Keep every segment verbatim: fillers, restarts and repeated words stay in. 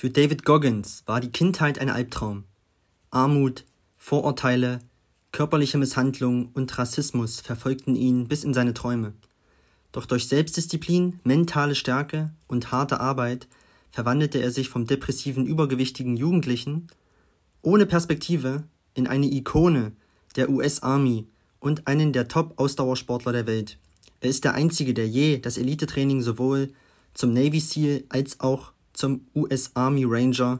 Für David Goggins war die Kindheit ein Albtraum. Armut, Vorurteile, körperliche Misshandlung und Rassismus verfolgten ihn bis in seine Träume. Doch durch Selbstdisziplin, mentale Stärke und harte Arbeit verwandelte er sich vom depressiven, übergewichtigen Jugendlichen ohne Perspektive in eine Ikone der U S Army und einen der Top-Ausdauersportler der Welt. Er ist der Einzige, der je das Elite-Training sowohl zum Navy SEAL als auch zum U S Army Ranger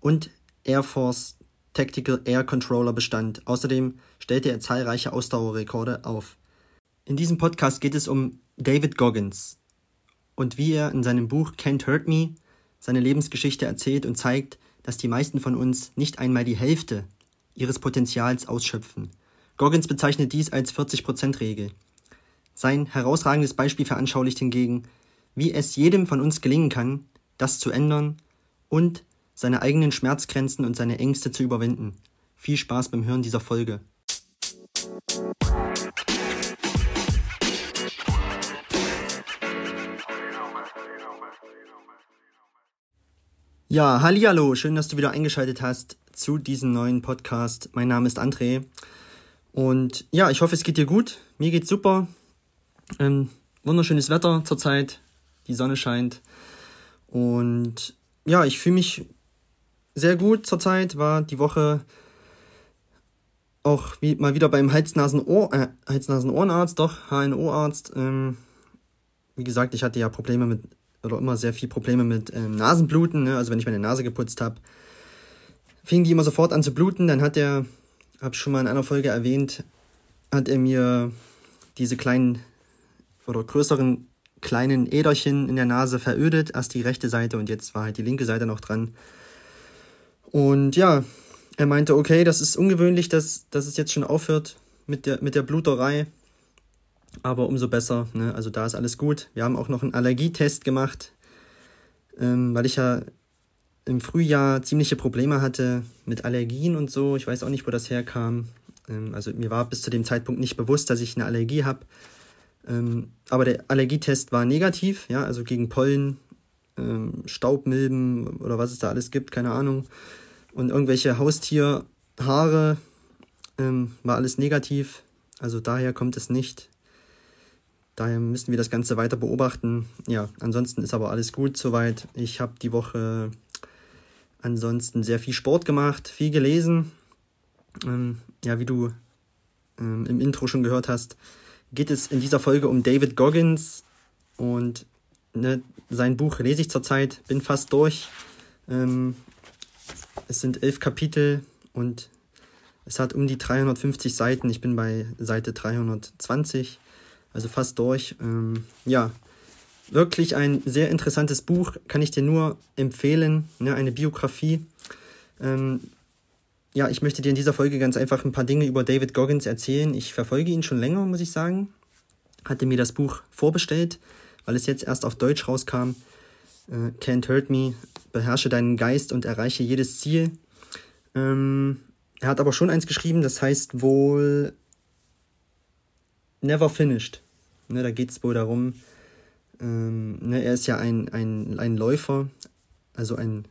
und Air Force Tactical Air Controller bestand. Außerdem stellte er zahlreiche Ausdauerrekorde auf. In diesem Podcast geht es um David Goggins und wie er in seinem Buch Can't Hurt Me seine Lebensgeschichte erzählt und zeigt, dass die meisten von uns nicht einmal die Hälfte ihres Potenzials ausschöpfen. Goggins bezeichnet dies als vierzig Prozent Regel. Sein herausragendes Beispiel veranschaulicht hingegen, wie es jedem von uns gelingen kann, das zu ändern und seine eigenen Schmerzgrenzen und seine Ängste zu überwinden. Viel Spaß beim Hören dieser Folge. Ja, hallihallo, schön, dass du wieder eingeschaltet hast zu diesem neuen Podcast. Mein Name ist André und ja, ich hoffe, es geht dir gut. Mir geht's super. Ähm, wunderschönes Wetter zurzeit, die Sonne scheint und ja, ich fühle mich sehr gut zurzeit. War die Woche auch wie, mal wieder beim Hals-Nasen-Ohr, äh, Hals-Nasen-Ohrenarzt, doch, H N O-Arzt. Ähm, wie gesagt, ich hatte ja Probleme mit oder immer sehr viel Probleme mit ähm, Nasenbluten, ne? Also wenn ich meine Nase geputzt habe, fing die immer sofort an zu bluten. Dann hat er, habe ich schon mal in einer Folge erwähnt, hat er mir diese kleinen oder größeren kleinen Äderchen in der Nase verödet, erst die rechte Seite und jetzt war halt die linke Seite noch dran. Und ja, er meinte, okay, das ist ungewöhnlich, dass, dass es jetzt schon aufhört mit der, mit der Bluterei, aber umso besser, ne? Also da ist alles gut. Wir haben auch noch einen Allergietest gemacht, ähm, weil ich ja im Frühjahr ziemliche Probleme hatte mit Allergien und so. Ich weiß auch nicht, wo das herkam. Ähm, also mir war bis zu dem Zeitpunkt nicht bewusst, dass ich eine Allergie habe. Ähm, aber der Allergietest war negativ, ja, also gegen Pollen, ähm, Staubmilben oder was es da alles gibt, keine Ahnung. Und irgendwelche Haustierhaare ähm, war alles negativ. Also daher kommt es nicht. Daher müssen wir das Ganze weiter beobachten. Ja, ansonsten ist aber alles gut soweit. Ich habe die Woche ansonsten sehr viel Sport gemacht, viel gelesen. Ähm, ja, wie du ähm, im Intro schon gehört hast, geht es in dieser Folge um David Goggins. Und ne, sein Buch lese ich zurzeit, bin fast durch. Ähm, es sind elf Kapitel und es hat um die dreihundertfünfzig Seiten. Ich bin bei Seite dreihundertzwanzig. Also fast durch. Ähm, ja, wirklich ein sehr interessantes Buch, kann ich dir nur empfehlen, ne, eine Biografie. Ähm, ja, ich möchte dir in dieser Folge ganz einfach ein paar Dinge über David Goggins erzählen. Ich verfolge ihn schon länger, muss ich sagen. Hatte mir das Buch vorbestellt, weil es jetzt erst auf Deutsch rauskam. Äh, Can't Hurt Me, beherrsche deinen Geist und erreiche jedes Ziel. Ähm, er hat aber schon eins geschrieben, das heißt wohl Never Finished. Ne, da geht es wohl darum, ähm, ne, er ist ja ein, ein, ein Läufer, also ein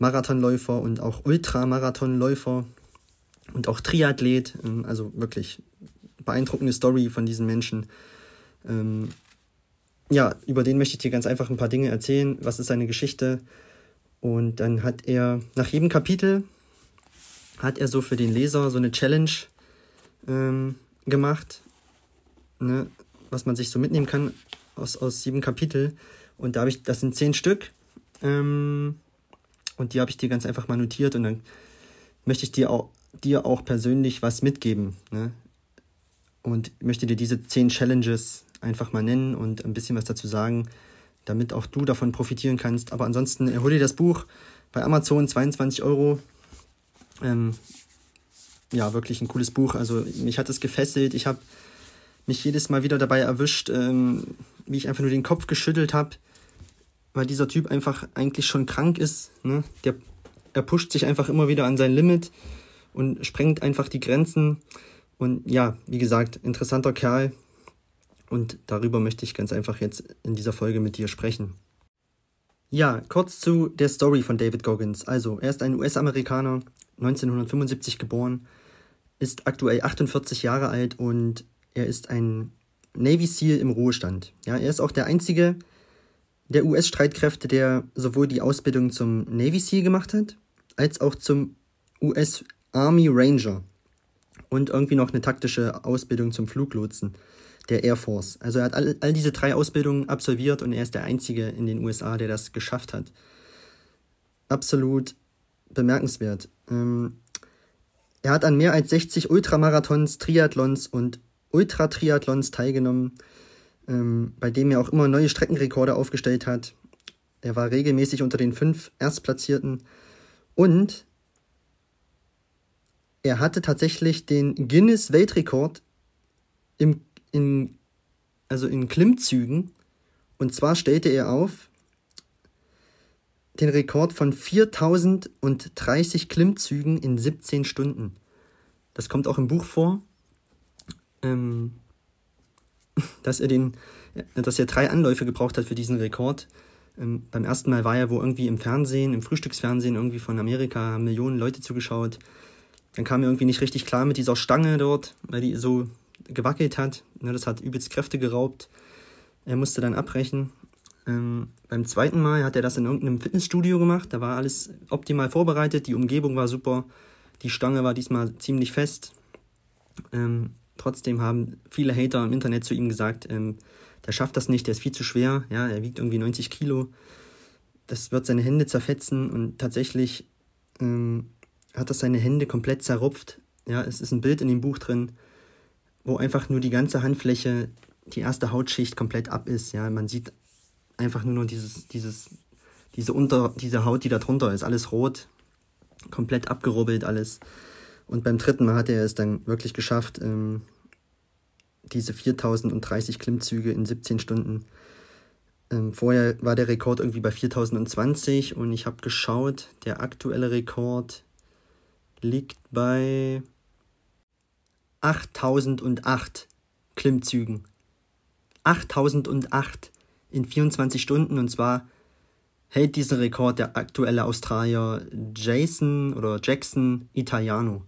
Marathonläufer und auch Ultramarathonläufer und auch Triathlet. Ähm, also wirklich beeindruckende Story von diesen Menschen. Ähm, ja, über den möchte ich dir ganz einfach ein paar Dinge erzählen. Was ist seine Geschichte? Und dann hat er, nach jedem Kapitel, hat er so für den Leser so eine Challenge ähm, gemacht, ne, was man sich so mitnehmen kann aus, aus sieben Kapitel. Und da habe ich, das sind zehn Stück. Ähm, und die habe ich dir ganz einfach mal notiert. Und dann möchte ich dir auch, dir auch persönlich was mitgeben. Ne? Und möchte dir diese zehn Challenges einfach mal nennen und ein bisschen was dazu sagen, damit auch du davon profitieren kannst. Aber ansonsten hol dir das Buch bei Amazon, zweiundzwanzig Euro. Ähm, ja, wirklich ein cooles Buch. Also mich hat es gefesselt. Ich habe mich jedes Mal wieder dabei erwischt, ähm, wie ich einfach nur den Kopf geschüttelt habe, weil dieser Typ einfach eigentlich schon krank ist. Ne? Der, er pusht sich einfach immer wieder an sein Limit und sprengt einfach die Grenzen. Und ja, wie gesagt, interessanter Kerl. Und darüber möchte ich ganz einfach jetzt in dieser Folge mit dir sprechen. Ja, kurz zu der Story von David Goggins. Also, er ist ein U S-Amerikaner, neunzehnhundertfünfundsiebzig geboren, ist aktuell achtundvierzig Jahre alt und er ist ein Navy SEAL im Ruhestand. Ja, er ist auch der einzige der U S-Streitkräfte, der sowohl die Ausbildung zum Navy SEAL gemacht hat, als auch zum U S Army Ranger und irgendwie noch eine taktische Ausbildung zum Fluglotsen der Air Force. Also er hat all, all diese drei Ausbildungen absolviert und er ist der einzige in den U S A, der das geschafft hat. Absolut bemerkenswert. Ähm, er hat an mehr als sechzig Ultramarathons, Triathlons und Ultratriathlons teilgenommen, ähm, bei dem er auch immer neue Streckenrekorde aufgestellt hat. Er war regelmäßig unter den fünf Erstplatzierten und er hatte tatsächlich den Guinness-Weltrekord im, in, also in Klimmzügen. Und zwar stellte er auf den Rekord von viertausenddreißig Klimmzügen in siebzehn Stunden. Das kommt auch im Buch vor, ähm, dass, er den, dass er drei Anläufe gebraucht hat für diesen Rekord. Ähm, beim ersten Mal war er wo irgendwie im Fernsehen, im Frühstücksfernsehen irgendwie von Amerika, haben Millionen Leute zugeschaut. Dann kam er irgendwie nicht richtig klar mit dieser Stange dort, weil die so gewackelt hat. Das hat übelst Kräfte geraubt. Er musste dann abbrechen. Ähm, beim zweiten Mal hat er das in irgendeinem Fitnessstudio gemacht. Da war alles optimal vorbereitet. Die Umgebung war super. Die Stange war diesmal ziemlich fest. Ähm, trotzdem haben viele Hater im Internet zu ihm gesagt, ähm, der schafft das nicht, der ist viel zu schwer. Ja, er wiegt irgendwie neunzig Kilo. Das wird seine Hände zerfetzen. Und tatsächlich Ähm, hat das seine Hände komplett zerrupft. Ja, es ist ein Bild in dem Buch drin, wo einfach nur die ganze Handfläche, die erste Hautschicht komplett ab ist. Ja, man sieht einfach nur noch dieses, dieses, diese, Unter, diese Haut, die da drunter ist. Alles rot, komplett abgerubbelt alles. Und beim dritten Mal hat er es dann wirklich geschafft, ähm, diese viertausenddreißig Klimmzüge in siebzehn Stunden. Ähm, vorher war der Rekord irgendwie bei viertausendzwanzig und ich habe geschaut, der aktuelle Rekord liegt bei achttausendacht Klimmzügen. achttausendacht in vierundzwanzig Stunden, und zwar hält diesen Rekord der aktuelle Australier Jason oder Jackson Italiano.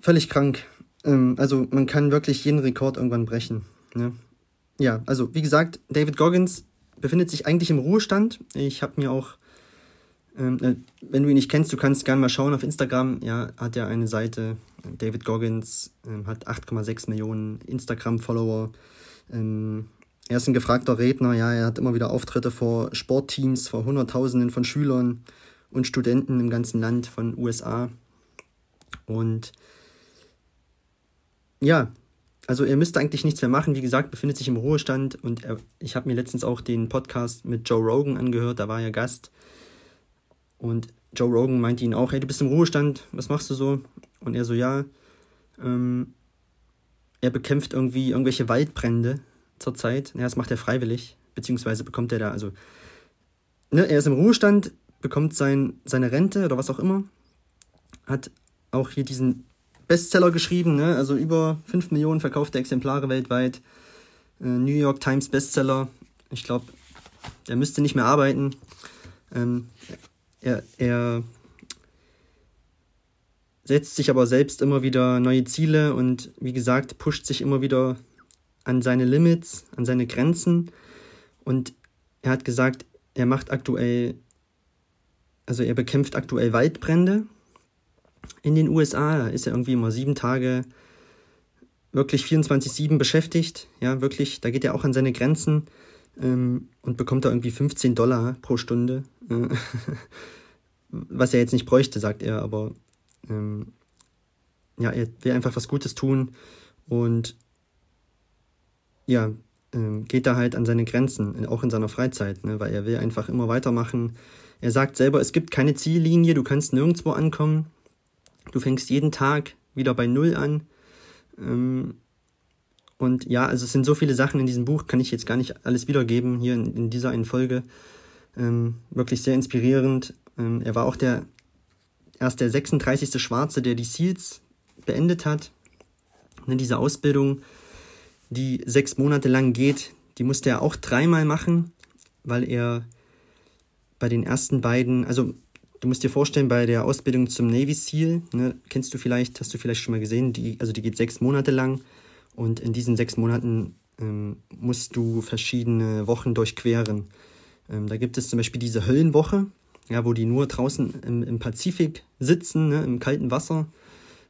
Völlig krank. Ähm, also man kann wirklich jeden Rekord irgendwann brechen. Ne? Ja, also wie gesagt, David Goggins befindet sich eigentlich im Ruhestand. Ich habe mir auch Wenn du ihn nicht kennst, du kannst gerne mal schauen auf Instagram. Ja, hat er eine Seite. David Goggins ähm, hat acht Komma sechs Millionen Instagram-Follower. Ähm, er ist ein gefragter Redner. Ja, er hat immer wieder Auftritte vor Sportteams, vor Hunderttausenden von Schülern und Studenten im ganzen Land von U S A. Und ja, also er müsste eigentlich nichts mehr machen. Wie gesagt, befindet sich im Ruhestand. Und er, ich habe mir letztens auch den Podcast mit Joe Rogan angehört. Da war er Gast. Und Joe Rogan meinte ihn auch, hey, du bist im Ruhestand, was machst du so? Und er so, ja, ähm, er bekämpft irgendwie irgendwelche Waldbrände zurzeit. Ja, das macht er freiwillig, beziehungsweise bekommt er da, also, ne, er ist im Ruhestand, bekommt sein, seine Rente oder was auch immer. Hat auch hier diesen Bestseller geschrieben, ne, also über fünf Millionen verkaufte Exemplare weltweit. Äh, New York Times Bestseller, ich glaube, der müsste nicht mehr arbeiten. Ähm, Er, er setzt sich aber selbst immer wieder neue Ziele und wie gesagt, pusht sich immer wieder an seine Limits, an seine Grenzen. Und er hat gesagt, er macht aktuell, also er bekämpft aktuell Waldbrände in den U S A. Da ist er irgendwie immer sieben Tage wirklich vierundzwanzig sieben beschäftigt. Ja, wirklich, da geht er auch an seine Grenzen. Und bekommt da irgendwie fünfzehn Dollar pro Stunde, was er jetzt nicht bräuchte, sagt er, aber ähm, ja, er will einfach was Gutes tun und ja, ähm, geht da halt an seine Grenzen, auch in seiner Freizeit, ne, weil er will einfach immer weitermachen. Er sagt selber, es gibt keine Ziellinie, du kannst nirgendwo ankommen, du fängst jeden Tag wieder bei Null an, ähm, und ja, also es sind so viele Sachen in diesem Buch, kann ich jetzt gar nicht alles wiedergeben, hier in, in dieser einen Folge. Ähm, wirklich sehr inspirierend. Ähm, er war auch der erst der sechsunddreißigste Schwarze, der die SEALs beendet hat. Ne, diese Ausbildung, die sechs Monate lang geht, die musste er auch dreimal machen, weil er bei den ersten beiden, also du musst dir vorstellen, bei der Ausbildung zum Navy SEAL, ne, kennst du vielleicht, hast du vielleicht schon mal gesehen, die, also die geht sechs Monate lang und in diesen sechs Monaten ähm, musst du verschiedene Wochen durchqueren. Ähm, da gibt es zum Beispiel diese Höllenwoche, ja, wo die nur draußen im, im Pazifik sitzen, ne, im kalten Wasser,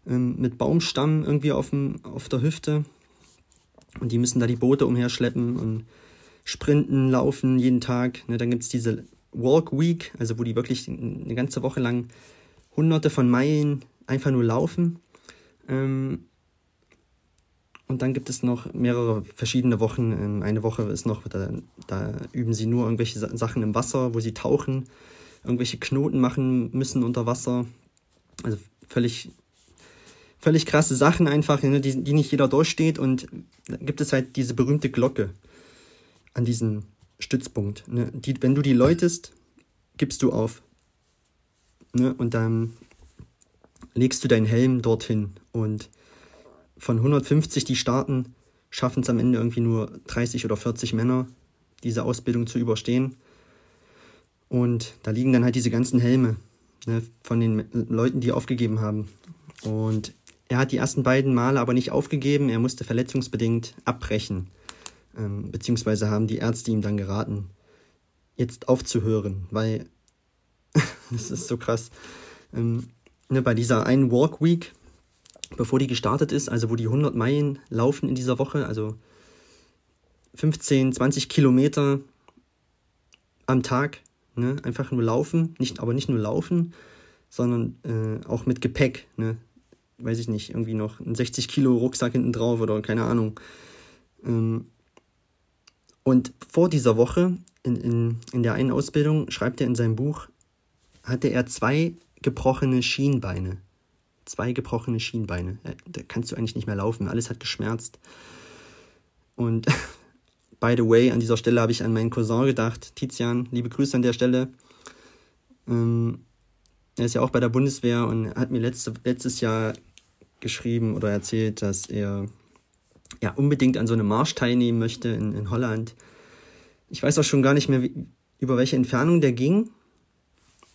ähm, mit Baumstamm irgendwie auf, dem, auf der Hüfte. Und die müssen da die Boote umherschleppen und sprinten, laufen jeden Tag. Ne, dann gibt es diese Walk Week, also wo die wirklich eine ganze Woche lang hunderte von Meilen einfach nur laufen. Ähm, und dann gibt es noch mehrere verschiedene Wochen. Eine Woche ist noch, da, da üben sie nur irgendwelche Sachen im Wasser, wo sie tauchen, irgendwelche Knoten machen müssen unter Wasser. Also völlig, völlig krasse Sachen einfach, ne, die, die nicht jeder durchsteht. Und da gibt es halt diese berühmte Glocke an diesen Stützpunkt. Ne? Die, wenn du die läutest, gibst du auf. Ne? Und dann legst du deinen Helm dorthin. Und von hundertfünfzig, die starten, schaffen es am Ende irgendwie nur dreißig oder vierzig Männer, diese Ausbildung zu überstehen. Und da liegen dann halt diese ganzen Helme, ne, von den Leuten, die aufgegeben haben. Und er hat die ersten beiden Male aber nicht aufgegeben. Er musste verletzungsbedingt abbrechen. Beziehungsweise haben die Ärzte ihm dann geraten, jetzt aufzuhören, weil das ist so krass. Ähm, ne, bei dieser einen Walk Week, bevor die gestartet ist, also wo die hundert Meilen laufen in dieser Woche, also fünfzehn, zwanzig Kilometer am Tag, ne, einfach nur laufen, nicht, aber nicht nur laufen, sondern äh, auch mit Gepäck, ne, weiß ich nicht, irgendwie noch einen sechzig Kilo Rucksack hinten drauf oder keine Ahnung. Ähm, Und vor dieser Woche, in, in, in der einen Ausbildung, schreibt er in seinem Buch, hatte er zwei gebrochene Schienbeine. Zwei gebrochene Schienbeine. Da kannst du eigentlich nicht mehr laufen. Alles hat geschmerzt. Und by the way, an dieser Stelle habe ich an meinen Cousin gedacht. Tizian, liebe Grüße an der Stelle. Ähm, er ist ja auch bei der Bundeswehr und hat mir letzte, letztes Jahr geschrieben oder erzählt, dass er ja unbedingt an so einem Marsch teilnehmen möchte in, in Holland. Ich weiß auch schon gar nicht mehr, wie, über welche Entfernung der ging,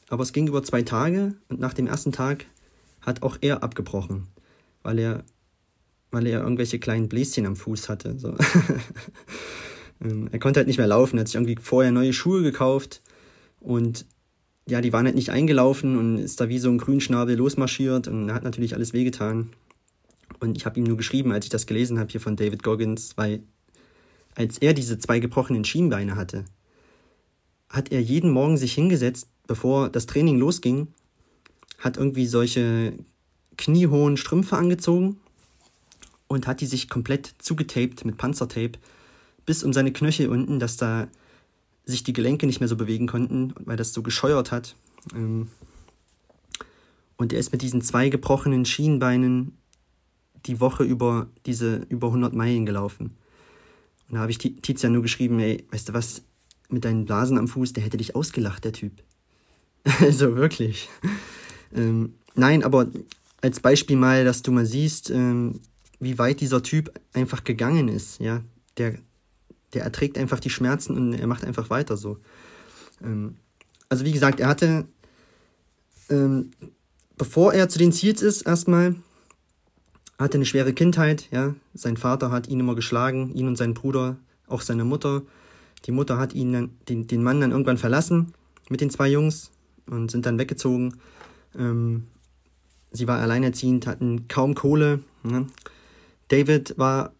aber es ging über zwei Tage und nach dem ersten Tag hat auch er abgebrochen, weil er, weil er irgendwelche kleinen Bläschen am Fuß hatte. So. Er konnte halt nicht mehr laufen, er hat sich irgendwie vorher neue Schuhe gekauft und ja, die waren halt nicht eingelaufen und ist da wie so ein Grünschnabel losmarschiert und hat natürlich alles wehgetan. Und ich habe ihm nur geschrieben, als ich das gelesen habe, hier von David Goggins, weil als er diese zwei gebrochenen Schienbeine hatte, hat er jeden Morgen sich hingesetzt, bevor das Training losging, hat irgendwie solche kniehohen Strümpfe angezogen und hat die sich komplett zugetaped mit Panzertape bis um seine Knöchel unten, dass da sich die Gelenke nicht mehr so bewegen konnten, weil das so gescheuert hat. Und er ist mit diesen zwei gebrochenen Schienbeinen die Woche über diese über hundert Meilen gelaufen. Und da habe ich Tizian nur geschrieben, ey, weißt du was, mit deinen Blasen am Fuß, der hätte dich ausgelacht, der Typ. Also wirklich. Ähm, nein, aber als Beispiel mal, dass du mal siehst, ähm, wie weit dieser Typ einfach gegangen ist. Ja? Der, der erträgt einfach die Schmerzen und er macht einfach weiter so. Ähm, also wie gesagt, er hatte, ähm, bevor er zu den Ziels ist, erstmal, hatte eine schwere Kindheit, ja. Sein Vater hat ihn immer geschlagen, ihn und seinen Bruder, auch seine Mutter. Die Mutter hat ihn dann, den, den Mann dann irgendwann verlassen mit den zwei Jungs und sind dann weggezogen. Ähm, sie war alleinerziehend, hatten kaum Kohle. Ne? David war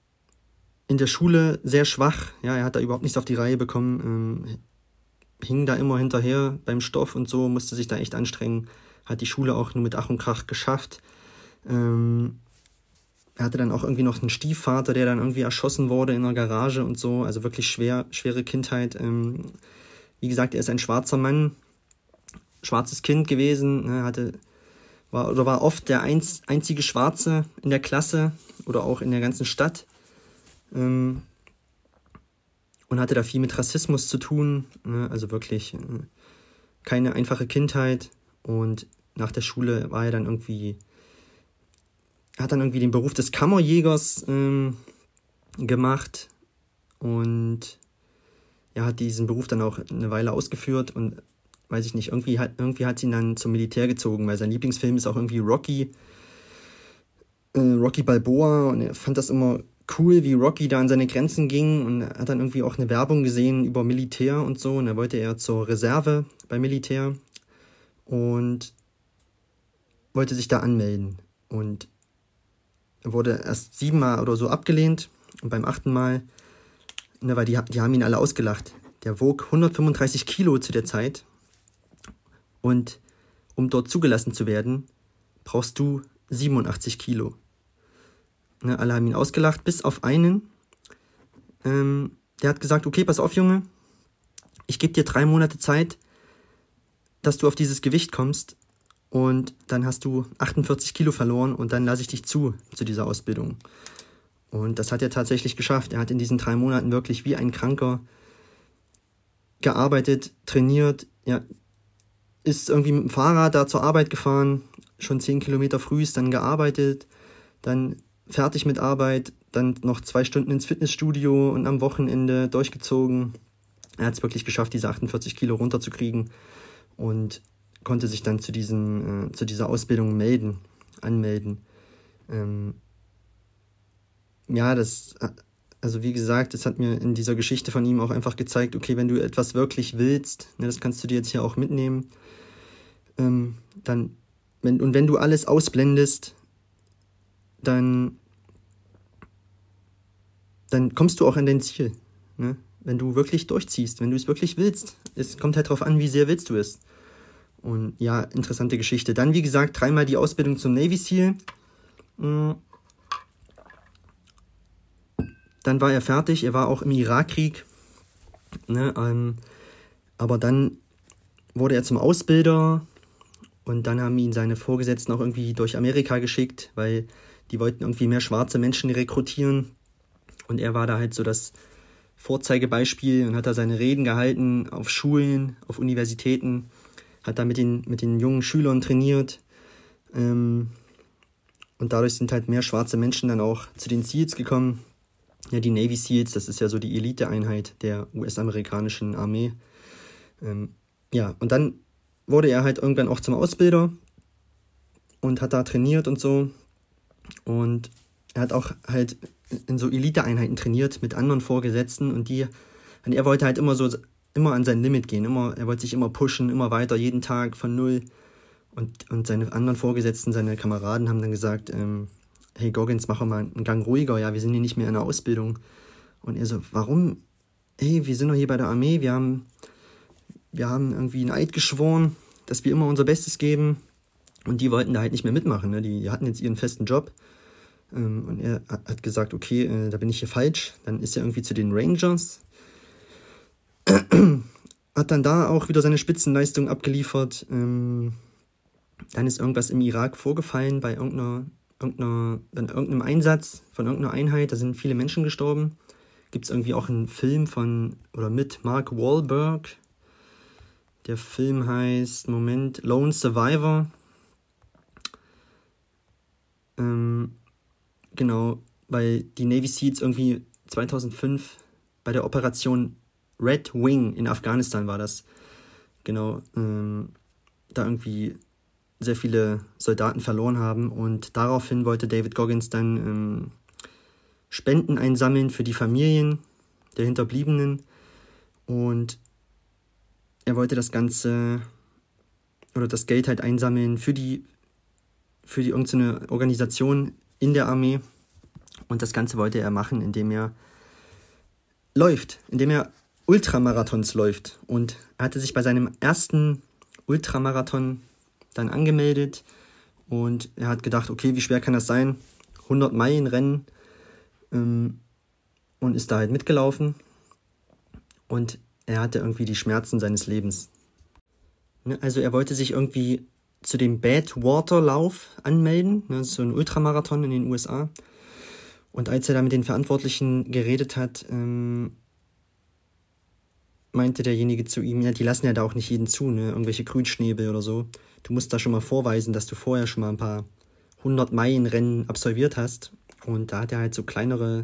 in der Schule sehr schwach, ja, er hat da überhaupt nichts auf die Reihe bekommen, ähm, hing da immer hinterher beim Stoff und so, musste sich da echt anstrengen, hat die Schule auch nur mit Ach und Krach geschafft. Ähm, Er hatte dann auch irgendwie noch einen Stiefvater, der dann irgendwie erschossen wurde in einer Garage und so. Also wirklich schwer, schwere Kindheit. Ähm, wie gesagt, er ist ein schwarzer Mann, schwarzes Kind gewesen. Ne, hatte, war, oder war oft der einz, einzige Schwarze in der Klasse oder auch in der ganzen Stadt. Ähm, und hatte da viel mit Rassismus zu tun. Ne, also wirklich äh, keine einfache Kindheit. Und nach der Schule war er dann irgendwie... hat dann irgendwie den Beruf des Kammerjägers ähm, gemacht und ja, hat diesen Beruf dann auch eine Weile ausgeführt und weiß ich nicht, irgendwie hat, irgendwie hat sie ihn dann zum Militär gezogen, weil sein Lieblingsfilm ist auch irgendwie Rocky, äh, Rocky Balboa, und er fand das immer cool, wie Rocky da an seine Grenzen ging, und hat dann irgendwie auch eine Werbung gesehen über Militär und so, und da wollte er zur Reserve beim Militär und wollte sich da anmelden, und er wurde erst siebenmal oder so abgelehnt, und beim achten Mal, ne, weil die, die haben ihn alle ausgelacht. Der wog hundertfünfunddreißig Kilo zu der Zeit, und um dort zugelassen zu werden, brauchst du siebenundachtzig Kilo. Ne, alle haben ihn ausgelacht, bis auf einen, ähm, der hat gesagt, okay, pass auf, Junge, ich gebe dir drei Monate Zeit, dass du auf dieses Gewicht kommst, und dann hast du achtundvierzig Kilo verloren, und dann lasse ich dich zu, zu dieser Ausbildung. Und das hat er tatsächlich geschafft. Er hat in diesen drei Monaten wirklich wie ein Kranker gearbeitet, trainiert, ja, ist irgendwie mit dem Fahrrad da zur Arbeit gefahren, schon zehn Kilometer früh, ist dann gearbeitet, dann fertig mit Arbeit, dann noch zwei Stunden ins Fitnessstudio und am Wochenende durchgezogen. Er hat es wirklich geschafft, diese achtundvierzig Kilo runterzukriegen, und konnte sich dann zu diesem, äh, zu dieser Ausbildung melden, anmelden. Ähm, ja, das, also wie gesagt, das hat mir in dieser Geschichte von ihm auch einfach gezeigt, okay, wenn du etwas wirklich willst, ne, das kannst du dir jetzt hier auch mitnehmen, ähm, dann, wenn, und wenn du alles ausblendest, dann, dann kommst du auch an dein Ziel, ne? Wenn du wirklich durchziehst, wenn du es wirklich willst. Es kommt halt drauf an, wie sehr willst du es. Und ja, interessante Geschichte. Dann, wie gesagt, dreimal die Ausbildung zum Navy SEAL. Dann war er fertig. Er war auch im Irakkrieg. Ne, ähm, aber dann wurde er zum Ausbilder. Und dann haben ihn seine Vorgesetzten auch irgendwie durch Amerika geschickt, weil die wollten irgendwie mehr schwarze Menschen rekrutieren. Und er war da halt so das Vorzeigebeispiel und hat da seine Reden gehalten auf Schulen, auf Universitäten. Hat da mit den, mit den jungen Schülern trainiert, ähm, und dadurch sind halt mehr schwarze Menschen dann auch zu den SEALs gekommen. Ja, die Navy SEALs, das ist ja so die Eliteeinheit der U S-amerikanischen Armee. Ähm, ja, und dann wurde er halt irgendwann auch zum Ausbilder und hat da trainiert und so. Und er hat auch halt in so Eliteeinheiten trainiert mit anderen Vorgesetzten, und die, und er wollte halt immer so... immer an sein Limit gehen, immer, er wollte sich immer pushen, immer weiter, jeden Tag von null. Und, und seine anderen Vorgesetzten, seine Kameraden haben dann gesagt, ähm, hey Goggins, mach mal einen Gang ruhiger, ja, wir sind hier nicht mehr in der Ausbildung. Und er so, warum? Hey, wir sind doch hier bei der Armee, wir haben, wir haben irgendwie einen Eid geschworen, dass wir immer unser Bestes geben. Und die wollten da halt nicht mehr mitmachen, ne? Die, die hatten jetzt ihren festen Job. Ähm, und er hat gesagt, okay, äh, da bin ich hier falsch. Dann ist er irgendwie zu den Rangers, hat dann da auch wieder seine Spitzenleistung abgeliefert. Ähm, dann ist irgendwas im Irak vorgefallen bei irgendeiner, irgendeiner, bei irgendeinem Einsatz von irgendeiner Einheit. Da sind viele Menschen gestorben. Gibt es irgendwie auch einen Film von oder mit Mark Wahlberg. Der Film heißt, Moment, Lone Survivor. Ähm, genau, weil die Navy SEALs irgendwie zweitausendfünf bei der Operation Red Wing in Afghanistan war das, genau, ähm, da irgendwie sehr viele Soldaten verloren haben, und daraufhin wollte David Goggins dann ähm, Spenden einsammeln für die Familien der Hinterbliebenen, und er wollte das Ganze oder das Geld halt einsammeln für die, für die irgendeine Organisation in der Armee, und das Ganze wollte er machen, indem er läuft, indem er Ultramarathons läuft, und er hatte sich bei seinem ersten Ultramarathon dann angemeldet, und er hat gedacht, okay, wie schwer kann das sein, hundert Meilen Rennen, ähm, und ist da halt mitgelaufen, und er hatte irgendwie die Schmerzen seines Lebens. Ne, also er wollte sich irgendwie zu dem Bad Water Lauf anmelden, ne, so ein Ultramarathon in den U S A, und als er da mit den Verantwortlichen geredet hat, ähm, meinte derjenige zu ihm, ja, die lassen ja da auch nicht jeden zu, ne, irgendwelche Grünschnäbel oder so. Du musst da schon mal vorweisen, dass du vorher schon mal ein paar hundert Meilen Rennen absolviert hast. Und da hat er halt so kleinere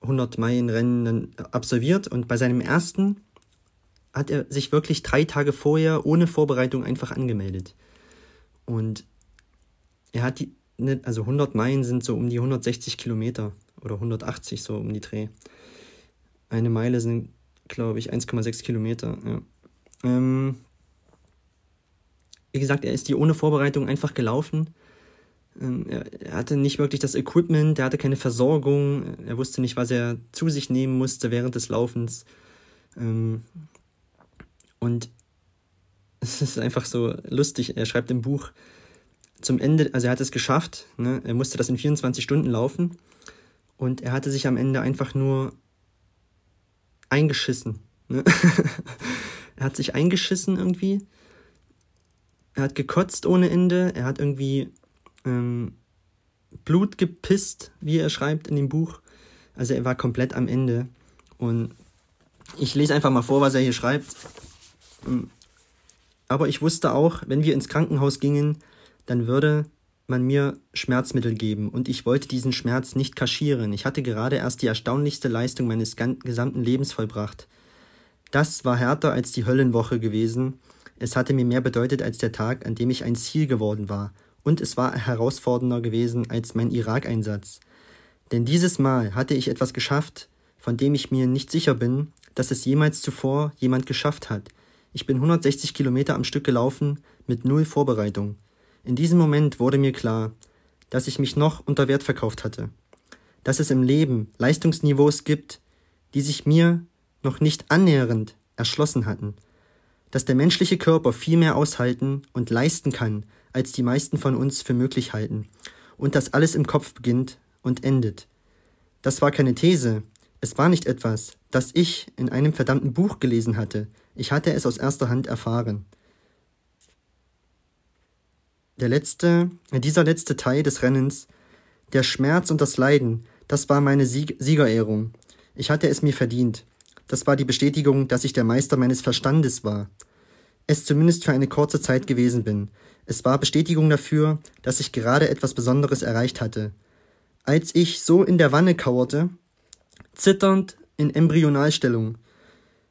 hundert Meilen Rennen absolviert. Und bei seinem ersten hat er sich wirklich drei Tage vorher ohne Vorbereitung einfach angemeldet. Und er hat die, also hundert Meilen sind so um die hundertsechzig Kilometer oder hundertachtzig, so um die Dreh. Eine Meile sind, glaube ich, eins Komma sechs Kilometer, ja. Ähm, wie gesagt, er ist die ohne Vorbereitung einfach gelaufen. Ähm, er, er hatte nicht wirklich das Equipment, er hatte keine Versorgung, er wusste nicht, was er zu sich nehmen musste während des Laufens. Ähm, und es ist einfach so lustig, er schreibt im Buch, zum Ende, also er hat es geschafft, ne? Er musste das in vierundzwanzig Stunden laufen und er hatte sich am Ende einfach nur eingeschissen. Ne? Er hat sich eingeschissen irgendwie, er hat gekotzt ohne Ende, er hat irgendwie ähm, Blut gepisst, wie er schreibt in dem Buch. Also er war komplett am Ende. Und ich lese einfach mal vor, was er hier schreibt. Aber ich wusste auch, wenn wir ins Krankenhaus gingen, dann würde man mir Schmerzmittel geben und ich wollte diesen Schmerz nicht kaschieren. Ich hatte gerade erst die erstaunlichste Leistung meines gesamten Lebens vollbracht. Das war härter als die Höllenwoche gewesen. Es hatte mir mehr bedeutet als der Tag, an dem ich ein Ziel geworden war. Und es war herausfordernder gewesen als mein Irak-Einsatz. Denn dieses Mal hatte ich etwas geschafft, von dem ich mir nicht sicher bin, dass es jemals zuvor jemand geschafft hat. Ich bin hundertsechzig Kilometer am Stück gelaufen, mit null Vorbereitung. In diesem Moment wurde mir klar, dass ich mich noch unter Wert verkauft hatte. Dass es im Leben Leistungsniveaus gibt, die sich mir noch nicht annähernd erschlossen hatten. Dass der menschliche Körper viel mehr aushalten und leisten kann, als die meisten von uns für möglich halten. Und dass alles im Kopf beginnt und endet. Das war keine These. Es war nicht etwas, das ich in einem verdammten Buch gelesen hatte. Ich hatte es aus erster Hand erfahren. Der letzte, dieser letzte Teil des Rennens, der Schmerz und das Leiden, das war meine Sieg- Siegerehrung. Ich hatte es mir verdient. Das war die Bestätigung, dass ich der Meister meines Verstandes war. Es zumindest für eine kurze Zeit gewesen bin. Es war Bestätigung dafür, dass ich gerade etwas Besonderes erreicht hatte. Als ich so in der Wanne kauerte, zitternd in Embryonalstellung,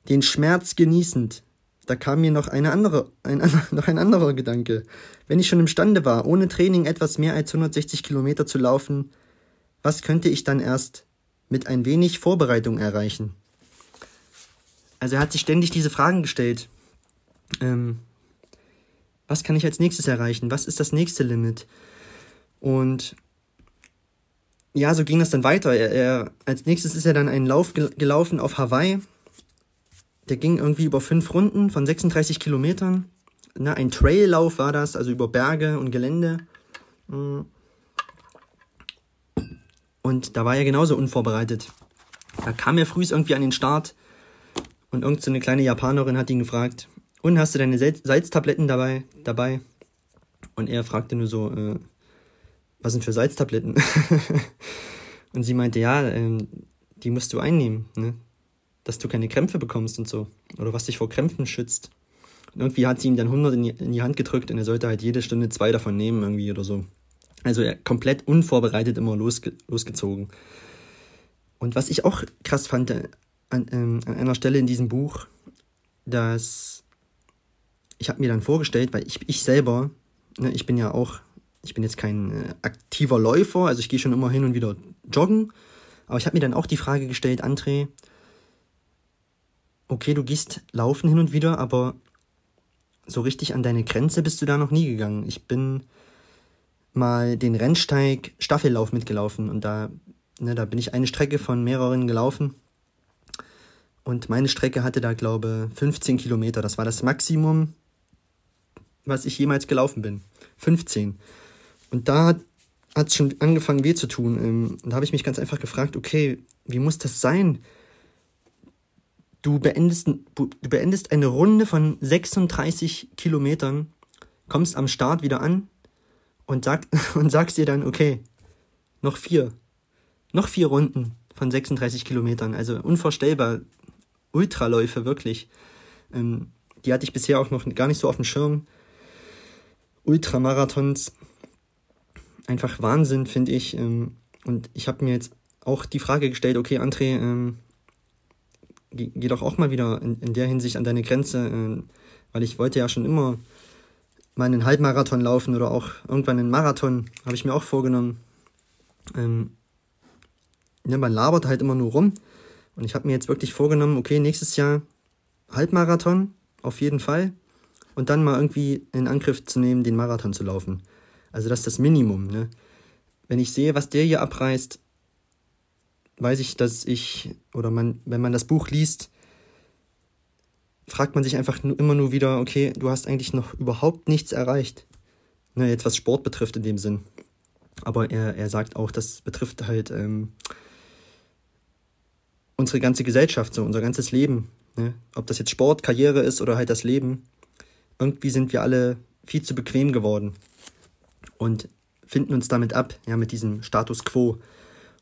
den Schmerz genießend, da kam mir noch, eine andere, ein, noch ein anderer Gedanke. Wenn ich schon imstande war, ohne Training etwas mehr als hundertsechzig Kilometer zu laufen, was könnte ich dann erst mit ein wenig Vorbereitung erreichen? Also er hat sich ständig diese Fragen gestellt. Ähm, was kann ich als nächstes erreichen? Was ist das nächste Limit? Und ja, so ging das dann weiter. Er, er, als nächstes ist er dann einen Lauf gel- gelaufen auf Hawaii. Der ging irgendwie über fünf Runden von sechsunddreißig Kilometern. Na, ein Traillauf war das, also über Berge und Gelände. Und da war er genauso unvorbereitet. Da kam er früh irgendwie an den Start und irgend so eine kleine Japanerin hat ihn gefragt, und hast du deine Sel- Salztabletten dabei? dabei? Und er fragte nur so, äh, was sind für Salztabletten? Und sie meinte, ja, ähm, die musst du einnehmen, ne? Dass du keine Krämpfe bekommst und so. Oder was dich vor Krämpfen schützt. Und irgendwie hat sie ihm dann hundert in die, in die Hand gedrückt und er sollte halt jede Stunde zwei davon nehmen irgendwie oder so. Also er komplett unvorbereitet immer losge- losgezogen. Und was ich auch krass fand an, ähm, an einer Stelle in diesem Buch, dass ich habe mir dann vorgestellt, weil ich, ich selber, ne, ich bin ja auch, ich bin jetzt kein äh, aktiver Läufer, also ich gehe schon immer hin und wieder joggen, aber ich habe mir dann auch die Frage gestellt, André, okay, du gehst laufen hin und wieder, aber so richtig an deine Grenze bist du da noch nie gegangen. Ich bin mal den Rennsteig-Staffellauf mitgelaufen und da, ne, da bin ich eine Strecke von mehreren gelaufen und meine Strecke hatte da, glaube ich, fünfzehn Kilometer. Das war das Maximum, was ich jemals gelaufen bin. fünfzehn. Und da hat es schon angefangen weh zu tun. Da habe ich mich ganz einfach gefragt, okay, wie muss das sein? Du beendest, du beendest eine Runde von sechsunddreißig Kilometern, kommst am Start wieder an und, sag, und sagst dir dann, okay, noch vier. Noch vier Runden von sechsunddreißig Kilometern. Also unvorstellbar. Ultraläufe, wirklich. Ähm, die hatte ich bisher auch noch gar nicht so auf dem Schirm. Ultramarathons. Einfach Wahnsinn, finde ich. Ähm, und ich habe mir jetzt auch die Frage gestellt, okay, André, ähm, geh, geh doch auch mal wieder in, in der Hinsicht an deine Grenze, äh, weil ich wollte ja schon immer mal einen Halbmarathon laufen oder auch irgendwann einen Marathon, habe ich mir auch vorgenommen. Ähm, ja, man labert halt immer nur rum und ich habe mir jetzt wirklich vorgenommen, okay, nächstes Jahr Halbmarathon auf jeden Fall und dann mal irgendwie in Angriff zu nehmen, den Marathon zu laufen. Also das ist das Minimum, ne? Wenn ich sehe, was der hier abreißt, weiß ich, dass ich, oder man, wenn man das Buch liest, fragt man sich einfach nur, immer nur wieder, okay, du hast eigentlich noch überhaupt nichts erreicht. Ne, jetzt was Sport betrifft in dem Sinn. Aber er, er sagt auch, das betrifft halt ähm, unsere ganze Gesellschaft, so unser ganzes Leben. Ne? Ob das jetzt Sport, Karriere ist oder halt das Leben. Irgendwie sind wir alle viel zu bequem geworden und finden uns damit ab, ja, mit diesem Status quo.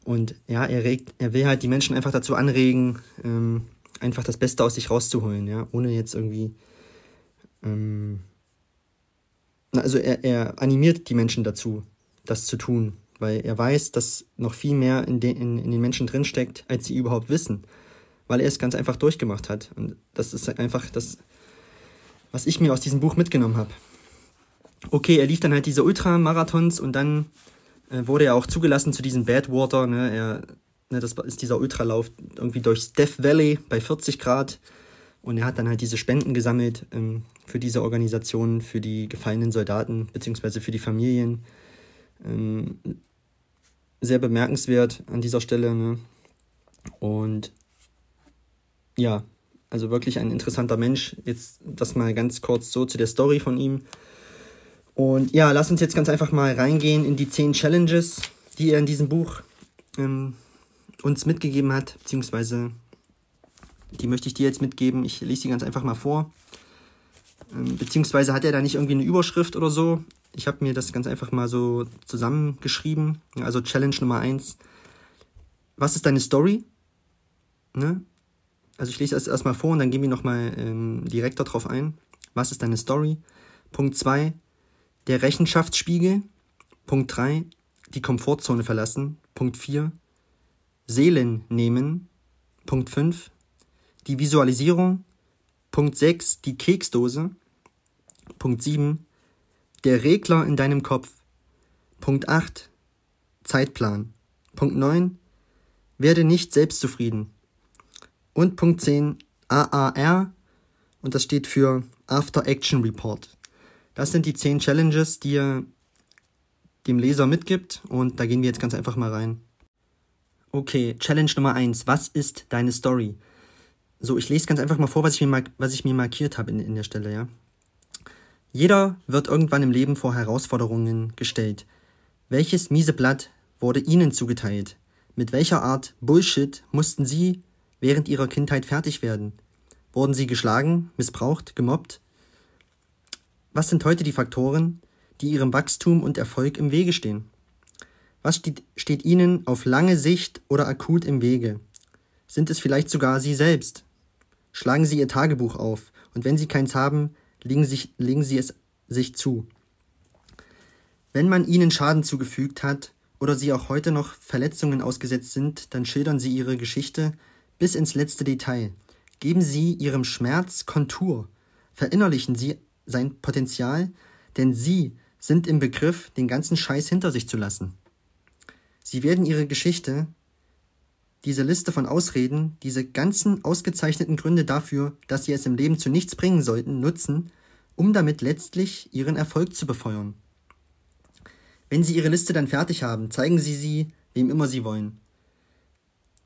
Und ja, er regt, er will halt die Menschen einfach dazu anregen, ähm, einfach das Beste aus sich rauszuholen, ja, ohne jetzt irgendwie, ähm, also er, er animiert die Menschen dazu, das zu tun, weil er weiß, dass noch viel mehr in, de, in, in den Menschen drinsteckt, als sie überhaupt wissen, weil er es ganz einfach durchgemacht hat. Und das ist einfach das, was ich mir aus diesem Buch mitgenommen habe. Okay, er lief dann halt diese Ultramarathons und dann äh, wurde er auch zugelassen zu diesem Bad Water, ne, er... Das ist dieser Ultralauf irgendwie durchs Death Valley bei vierzig Grad. Und er hat dann halt diese Spenden gesammelt ähm, für diese Organisationen, für die gefallenen Soldaten, beziehungsweise für die Familien. Ähm, sehr bemerkenswert an dieser Stelle. Ne? Und ja, also wirklich ein interessanter Mensch. Jetzt das mal ganz kurz so zu der Story von ihm. Und ja, lass uns jetzt ganz einfach mal reingehen in die zehn Challenges, die er in diesem Buch ähm, uns mitgegeben hat, beziehungsweise die möchte ich dir jetzt mitgeben. Ich lese die ganz einfach mal vor. Beziehungsweise hat er da nicht irgendwie eine Überschrift oder so. Ich habe mir das ganz einfach mal so zusammengeschrieben. Also Challenge Nummer eins. Was ist deine Story? Ne? Also ich lese das erstmal vor und dann gehen wir nochmal ähm, direkt darauf ein. Was ist deine Story? Punkt zwei, der Rechenschaftsspiegel. Punkt drei, die Komfortzone verlassen. Punkt vier, Seelen nehmen, Punkt fünf, die Visualisierung, Punkt sechs, die Keksdose, Punkt sieben, der Regler in deinem Kopf, Punkt acht, Zeitplan, Punkt neun, werde nicht selbstzufrieden und Punkt zehn, A A R und das steht für After Action Report. Das sind die zehn Challenges, die er dem Leser mitgibt und da gehen wir jetzt ganz einfach mal rein. Okay, Challenge Nummer eins. Was ist deine Story? So, ich lese ganz einfach mal vor, was ich mir, mark- was ich mir markiert habe in, in der Stelle, ja. Jeder wird irgendwann im Leben vor Herausforderungen gestellt. Welches miese Blatt wurde ihnen zugeteilt? Mit welcher Art Bullshit mussten sie während ihrer Kindheit fertig werden? Wurden sie geschlagen, missbraucht, gemobbt? Was sind heute die Faktoren, die ihrem Wachstum und Erfolg im Wege stehen? Was steht, steht Ihnen auf lange Sicht oder akut im Wege? Sind es vielleicht sogar Sie selbst? Schlagen Sie Ihr Tagebuch auf und wenn Sie keins haben, legen, sich, legen Sie es sich zu. Wenn man Ihnen Schaden zugefügt hat oder Sie auch heute noch Verletzungen ausgesetzt sind, dann schildern Sie Ihre Geschichte bis ins letzte Detail. Geben Sie Ihrem Schmerz Kontur. Verinnerlichen Sie sein Potenzial, denn Sie sind im Begriff, den ganzen Scheiß hinter sich zu lassen. Sie werden ihre Geschichte, diese Liste von Ausreden, diese ganzen ausgezeichneten Gründe dafür, dass sie es im Leben zu nichts bringen sollten, nutzen, um damit letztlich ihren Erfolg zu befeuern. Wenn sie ihre Liste dann fertig haben, zeigen sie sie, wem immer sie wollen.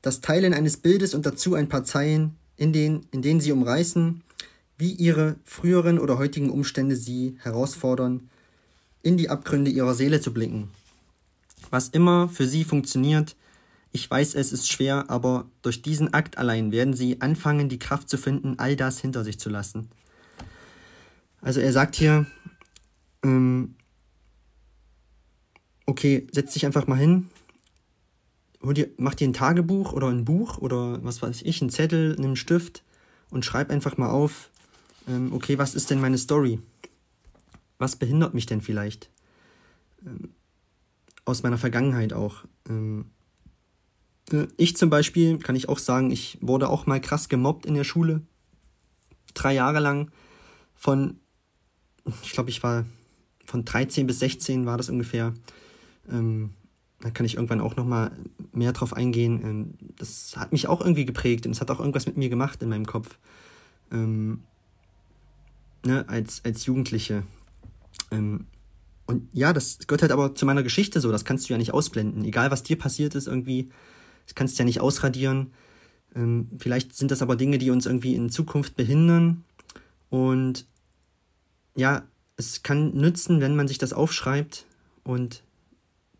Das Teilen eines Bildes und dazu ein paar Zeilen, in denen, in denen sie umreißen, wie ihre früheren oder heutigen Umstände sie herausfordern, in die Abgründe ihrer Seele zu blicken. Was immer für Sie funktioniert, ich weiß, es ist schwer, aber durch diesen Akt allein werden Sie anfangen, die Kraft zu finden, all das hinter sich zu lassen. Also er sagt hier, ähm, okay, setz dich einfach mal hin, hol dir, mach dir ein Tagebuch oder ein Buch oder was weiß ich, einen Zettel, einen Stift und schreib einfach mal auf, ähm, okay, was ist denn meine Story? Was behindert mich denn vielleicht? Ähm, aus meiner Vergangenheit auch. Ähm, Ich zum Beispiel, kann ich auch sagen, ich wurde auch mal krass gemobbt in der Schule. Drei Jahre lang von, ich glaube, ich war von dreizehn bis sechzehn war das ungefähr. Ähm, da kann ich irgendwann auch nochmal mehr drauf eingehen. Ähm, das hat mich auch irgendwie geprägt und es hat auch irgendwas mit mir gemacht in meinem Kopf. Ähm, ne, als, als Jugendliche. Ähm, und ja, das gehört halt aber zu meiner Geschichte so. Das kannst du ja nicht ausblenden. Egal, was dir passiert ist irgendwie, das kannst du ja nicht ausradieren. Ähm, vielleicht sind das aber Dinge, die uns irgendwie in Zukunft behindern. Und ja, es kann nützen, wenn man sich das aufschreibt und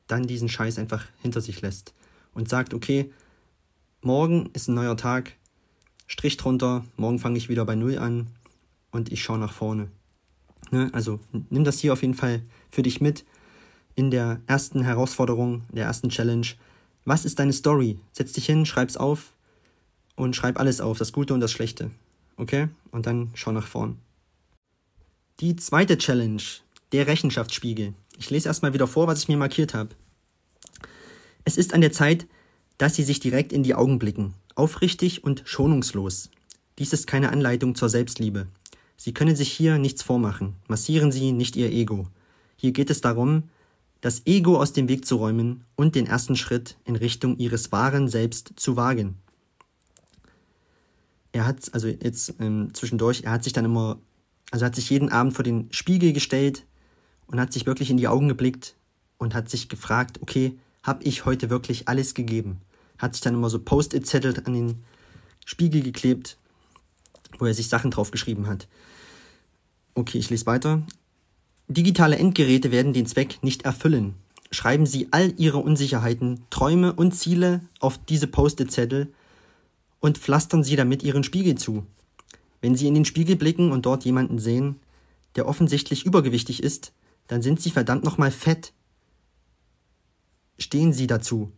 dann diesen Scheiß einfach hinter sich lässt und sagt, okay, morgen ist ein neuer Tag, Strich drunter, morgen fange ich wieder bei Null an und ich schaue nach vorne. Ne? Also nimm das hier auf jeden Fall für dich mit in der ersten Herausforderung, der ersten Challenge. Was ist deine Story? Setz dich hin, schreib's auf und schreib alles auf, das Gute und das Schlechte. Okay? Und dann schau nach vorn. Die zweite Challenge, der Rechenschaftsspiegel. Ich lese erstmal wieder vor, was ich mir markiert habe. Es ist an der Zeit, dass Sie sich direkt in die Augen blicken, aufrichtig und schonungslos. Dies ist keine Anleitung zur Selbstliebe. Sie können sich hier nichts vormachen. Massieren Sie nicht Ihr Ego. Hier geht es darum, das Ego aus dem Weg zu räumen und den ersten Schritt in Richtung Ihres wahren Selbst zu wagen. Er hat, also jetzt ähm, zwischendurch, er hat sich dann immer... Also hat sich jeden Abend vor den Spiegel gestellt und hat sich wirklich in die Augen geblickt und hat sich gefragt, okay, habe ich heute wirklich alles gegeben? Hat sich dann immer so Post-it-Zettel an den Spiegel geklebt, wo er sich Sachen draufgeschrieben hat. Okay, ich lese weiter. Digitale Endgeräte werden den Zweck nicht erfüllen. Schreiben Sie all Ihre Unsicherheiten, Träume und Ziele auf diese Post-it-Zettel und pflastern Sie damit Ihren Spiegel zu. Wenn Sie in den Spiegel blicken und dort jemanden sehen, der offensichtlich übergewichtig ist, dann sind Sie verdammt nochmal fett. Stehen Sie dazu.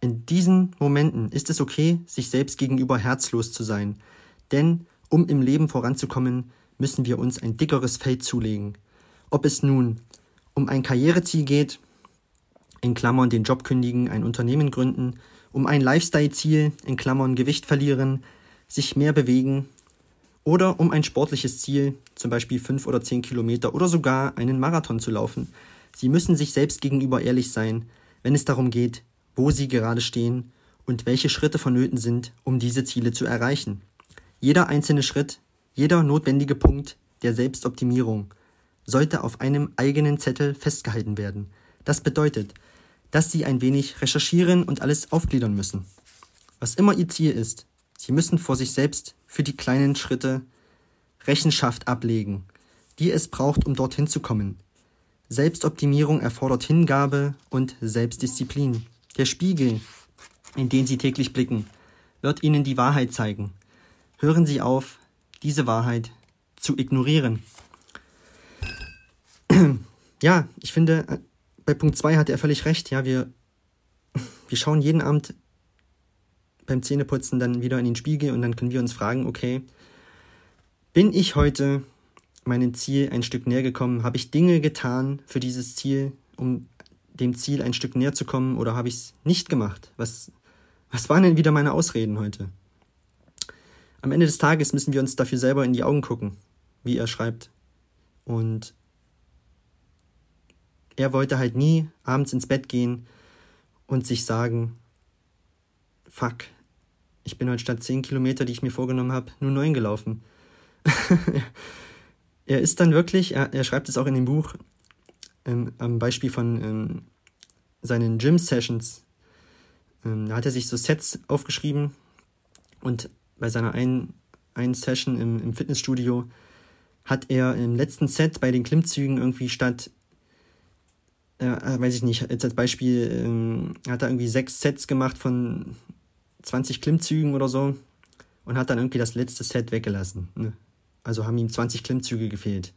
In diesen Momenten ist es okay, sich selbst gegenüber herzlos zu sein. Denn, um im Leben voranzukommen, müssen wir uns ein dickeres Fell zulegen. Ob es nun um ein Karriereziel geht, in Klammern den Job kündigen, ein Unternehmen gründen, um ein Lifestyle-Ziel, in Klammern Gewicht verlieren, sich mehr bewegen, oder um ein sportliches Ziel, zum Beispiel fünf oder zehn Kilometer oder sogar einen Marathon zu laufen. Sie müssen sich selbst gegenüber ehrlich sein, wenn es darum geht, wo Sie gerade stehen und welche Schritte vonnöten sind, um diese Ziele zu erreichen. Jeder einzelne Schritt, jeder notwendige Punkt der Selbstoptimierung sollte auf einem eigenen Zettel festgehalten werden. Das bedeutet, dass Sie ein wenig recherchieren und alles aufgliedern müssen. Was immer Ihr Ziel ist, Sie müssen vor sich selbst für die kleinen Schritte Rechenschaft ablegen, die es braucht, um dorthin zu kommen. Selbstoptimierung erfordert Hingabe und Selbstdisziplin. Der Spiegel, in den Sie täglich blicken, wird Ihnen die Wahrheit zeigen. Hören Sie auf, diese Wahrheit zu ignorieren. Ja, ich finde, bei Punkt zwei hat er völlig recht. Ja, wir, wir schauen jeden Abend beim Zähneputzen dann wieder in den Spiegel und dann können wir uns fragen, okay, bin ich heute meinem Ziel ein Stück näher gekommen? Habe ich Dinge getan für dieses Ziel, um dem Ziel ein Stück näher zu kommen, oder habe ich es nicht gemacht? Was, was waren denn wieder meine Ausreden heute? Am Ende des Tages müssen wir uns dafür selber in die Augen gucken, wie er schreibt. Und er wollte halt nie abends ins Bett gehen und sich sagen, fuck, ich bin heute statt zehn Kilometer, die ich mir vorgenommen habe, nur neun gelaufen. Er ist dann wirklich, er, er schreibt es auch in dem Buch, ähm, am Beispiel von ähm, seinen Gym-Sessions. Ähm, da hat er sich so Sets aufgeschrieben und bei seiner einen, einen Session im, im Fitnessstudio hat er im letzten Set bei den Klimmzügen irgendwie statt, äh, weiß ich nicht, jetzt als Beispiel, ähm, hat er irgendwie sechs Sets gemacht von zwanzig Klimmzügen oder so und hat dann irgendwie das letzte Set weggelassen. Ne? Also haben ihm zwanzig Klimmzüge gefehlt.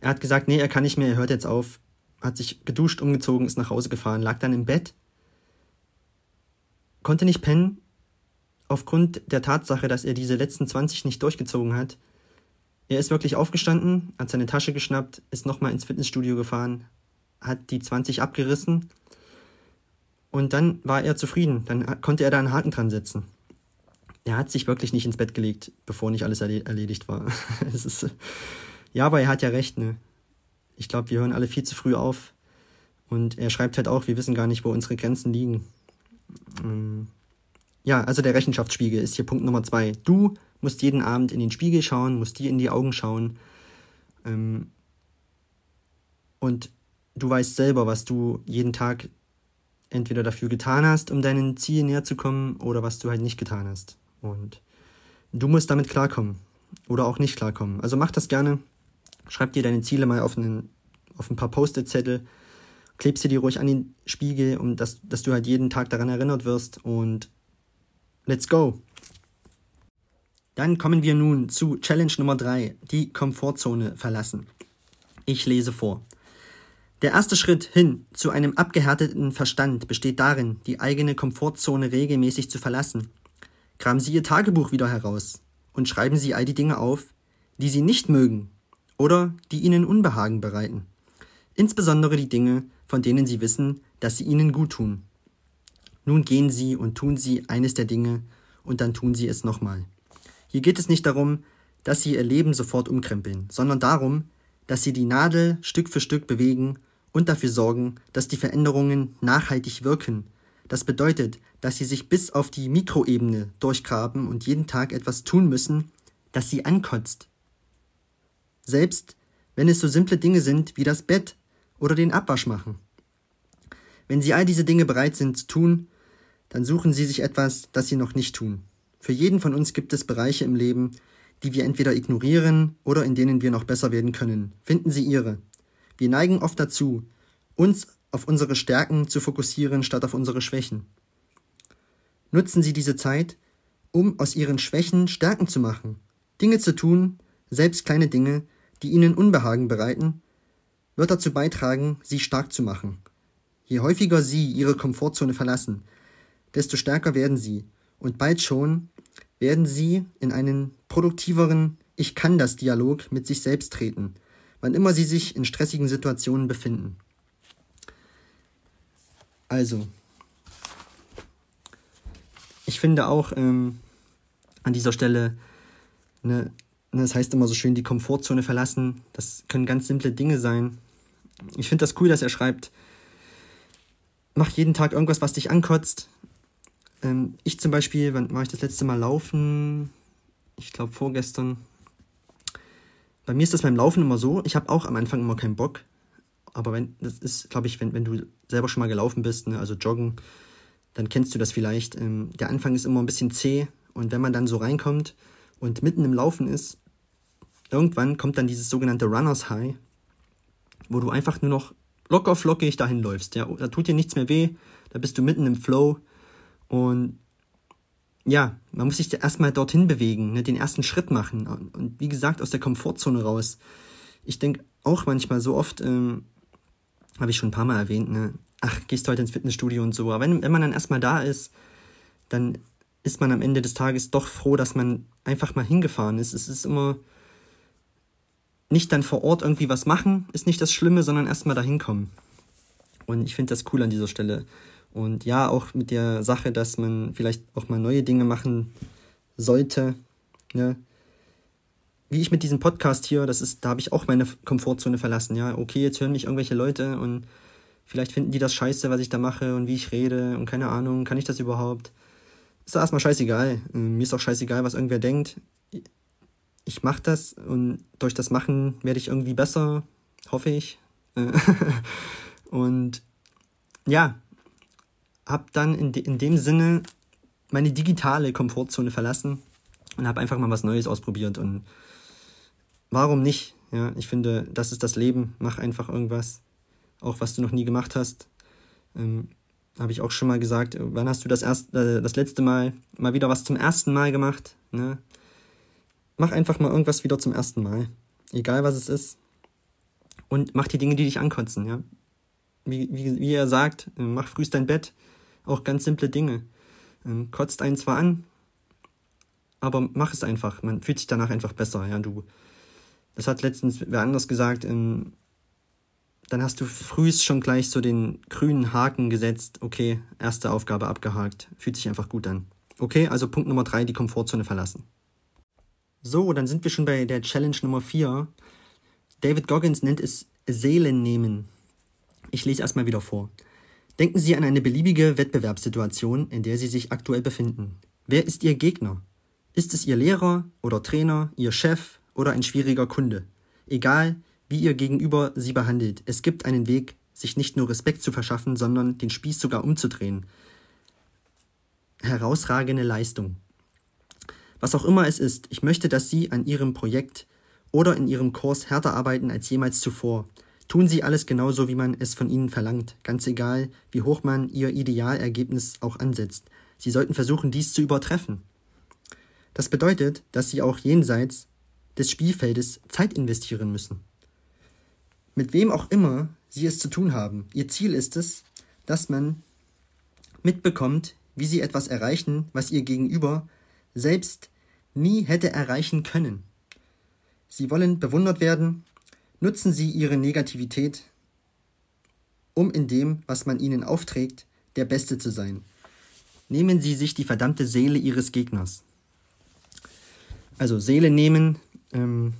Er hat gesagt, nee, er kann nicht mehr, er hört jetzt auf, hat sich geduscht, umgezogen, ist nach Hause gefahren, lag dann im Bett, konnte nicht pennen, aufgrund der Tatsache, dass er diese letzten zwanzig nicht durchgezogen hat. Er ist wirklich aufgestanden, hat seine Tasche geschnappt, ist nochmal ins Fitnessstudio gefahren, hat die zwanzig abgerissen Und dann war er zufrieden, dann konnte er da einen Haken dran setzen. Er hat sich wirklich nicht ins Bett gelegt, bevor nicht alles erledigt war. Es ist, ja, aber er hat ja recht, ne? Ich glaube, wir hören alle viel zu früh auf. Und er schreibt halt auch, wir wissen gar nicht, wo unsere Grenzen liegen. Ja, also der Rechenschaftsspiegel ist hier Punkt Nummer zwei. Du musst jeden Abend in den Spiegel schauen, musst dir in die Augen schauen. Und du weißt selber, was du jeden Tag entweder dafür getan hast, um deinen Zielen näher zu kommen, oder was du halt nicht getan hast. Und du musst damit klarkommen oder auch nicht klarkommen. Also mach das gerne. Schreib dir deine Ziele mal auf, einen, auf ein paar Post-it-Zettel. Klebst dir die ruhig an den Spiegel, um dass, dass du halt jeden Tag daran erinnert wirst. Und let's go! Dann kommen wir nun zu Challenge Nummer drei, die Komfortzone verlassen. Ich lese vor. Der erste Schritt hin zu einem abgehärteten Verstand besteht darin, die eigene Komfortzone regelmäßig zu verlassen. Graben Sie Ihr Tagebuch wieder heraus und schreiben Sie all die Dinge auf, die Sie nicht mögen oder die Ihnen Unbehagen bereiten. Insbesondere die Dinge, von denen Sie wissen, dass sie Ihnen gut tun. Nun gehen Sie und tun Sie eines der Dinge und dann tun Sie es nochmal. Hier geht es nicht darum, dass Sie Ihr Leben sofort umkrempeln, sondern darum, dass Sie die Nadel Stück für Stück bewegen und dafür sorgen, dass die Veränderungen nachhaltig wirken. Das bedeutet, dass Sie sich bis auf die Mikroebene durchgraben und jeden Tag etwas tun müssen, das Sie ankotzt. Selbst wenn es so simple Dinge sind wie das Bett oder den Abwasch machen. Wenn Sie all diese Dinge bereit sind zu tun, dann suchen Sie sich etwas, das Sie noch nicht tun. Für jeden von uns gibt es Bereiche im Leben, die wir entweder ignorieren oder in denen wir noch besser werden können. Finden Sie Ihre. Wir neigen oft dazu, uns auf unsere Stärken zu fokussieren, statt auf unsere Schwächen. Nutzen Sie diese Zeit, um aus Ihren Schwächen Stärken zu machen. Dinge zu tun, selbst kleine Dinge, die Ihnen Unbehagen bereiten, wird dazu beitragen, Sie stark zu machen. Je häufiger Sie Ihre Komfortzone verlassen, desto stärker werden Sie. Und bald schon werden Sie in einen produktiveren Ich-kann-das-Dialog mit sich selbst treten, wann immer Sie sich in stressigen Situationen befinden. Also, ich finde auch ähm, an dieser Stelle, ne, ne, das heißt immer so schön, die Komfortzone verlassen, das können ganz simple Dinge sein. Ich finde das cool, dass er schreibt, mach jeden Tag irgendwas, was dich ankotzt. Ähm, ich zum Beispiel, wann war ich das letzte Mal laufen? Ich glaube vorgestern. Bei mir ist das beim Laufen immer so, ich habe auch am Anfang immer keinen Bock. Aber wenn, das ist, glaube ich, wenn, wenn du selber schon mal gelaufen bist, ne, also joggen, dann kennst du das vielleicht. Ähm, der Anfang ist immer ein bisschen zäh und wenn man dann so reinkommt und mitten im Laufen ist, irgendwann kommt dann dieses sogenannte Runners High, wo du einfach nur noch locker flockig dahin läufst. Ja? Da tut dir nichts mehr weh, da bist du mitten im Flow und ja, man muss sich erstmal dorthin bewegen, ne, den ersten Schritt machen und wie gesagt, aus der Komfortzone raus. Ich denke auch manchmal so oft, ähm, habe ich schon ein paar Mal erwähnt, ne, ach, gehst du heute ins Fitnessstudio und so, aber wenn, wenn man dann erstmal da ist, dann ist man am Ende des Tages doch froh, dass man einfach mal hingefahren ist. Es ist immer nicht dann vor Ort irgendwie was machen, ist nicht das Schlimme, sondern erstmal da hinkommen. Und ich finde das cool an dieser Stelle. Und ja, auch mit der Sache, dass man vielleicht auch mal neue Dinge machen sollte. Ne? Wie ich mit diesem Podcast hier, das ist, da habe ich auch meine Komfortzone verlassen. Ja, okay, jetzt hören mich irgendwelche Leute und vielleicht finden die das scheiße, was ich da mache und wie ich rede und keine Ahnung, kann ich das überhaupt? Ist doch erstmal scheißegal. Mir ist auch scheißegal, was irgendwer denkt. Ich mache das und durch das Machen werde ich irgendwie besser, hoffe ich. Und ja, habe dann in, de- in dem Sinne meine digitale Komfortzone verlassen und habe einfach mal was Neues ausprobiert. Und warum nicht? Ja, ich finde, das ist das Leben. Mach einfach irgendwas, auch was du noch nie gemacht hast. Ähm, habe ich auch schon mal gesagt, wann hast du das, erst, äh, das letzte Mal mal wieder was zum ersten Mal gemacht? Ne? Mach einfach mal irgendwas wieder zum ersten Mal, egal was es ist. Und mach die Dinge, die dich ankotzen. Ja? Wie, wie, wie er sagt, mach frühst dein Bett. Auch ganz simple Dinge. Ähm, kotzt einen zwar an, aber mach es einfach. Man fühlt sich danach einfach besser. Ja, du. Das hat letztens wer anders gesagt. Ähm, dann hast du frühst schon gleich so den grünen Haken gesetzt. Okay, erste Aufgabe abgehakt. Fühlt sich einfach gut an. Okay, also Punkt Nummer drei, die Komfortzone verlassen. So, dann sind wir schon bei der Challenge Nummer vier. David Goggins nennt es Seelen nehmen. Ich lese erstmal wieder vor. Denken Sie an eine beliebige Wettbewerbssituation, in der Sie sich aktuell befinden. Wer ist Ihr Gegner? Ist es Ihr Lehrer oder Trainer, Ihr Chef oder ein schwieriger Kunde? Egal, wie Ihr Gegenüber Sie behandelt, es gibt einen Weg, sich nicht nur Respekt zu verschaffen, sondern den Spieß sogar umzudrehen. Herausragende Leistung. Was auch immer es ist, ich möchte, dass Sie an Ihrem Projekt oder in Ihrem Kurs härter arbeiten als jemals zuvor. Tun Sie alles genauso, wie man es von Ihnen verlangt, ganz egal, wie hoch man Ihr Idealergebnis auch ansetzt. Sie sollten versuchen, dies zu übertreffen. Das bedeutet, dass Sie auch jenseits des Spielfeldes Zeit investieren müssen. Mit wem auch immer Sie es zu tun haben, Ihr Ziel ist es, dass man mitbekommt, wie Sie etwas erreichen, was Ihr Gegenüber selbst nie hätte erreichen können. Sie wollen bewundert werden. Nutzen Sie Ihre Negativität, um in dem, was man Ihnen aufträgt, der Beste zu sein. Nehmen Sie sich die verdammte Seele Ihres Gegners. Also Seele nehmen, ähm,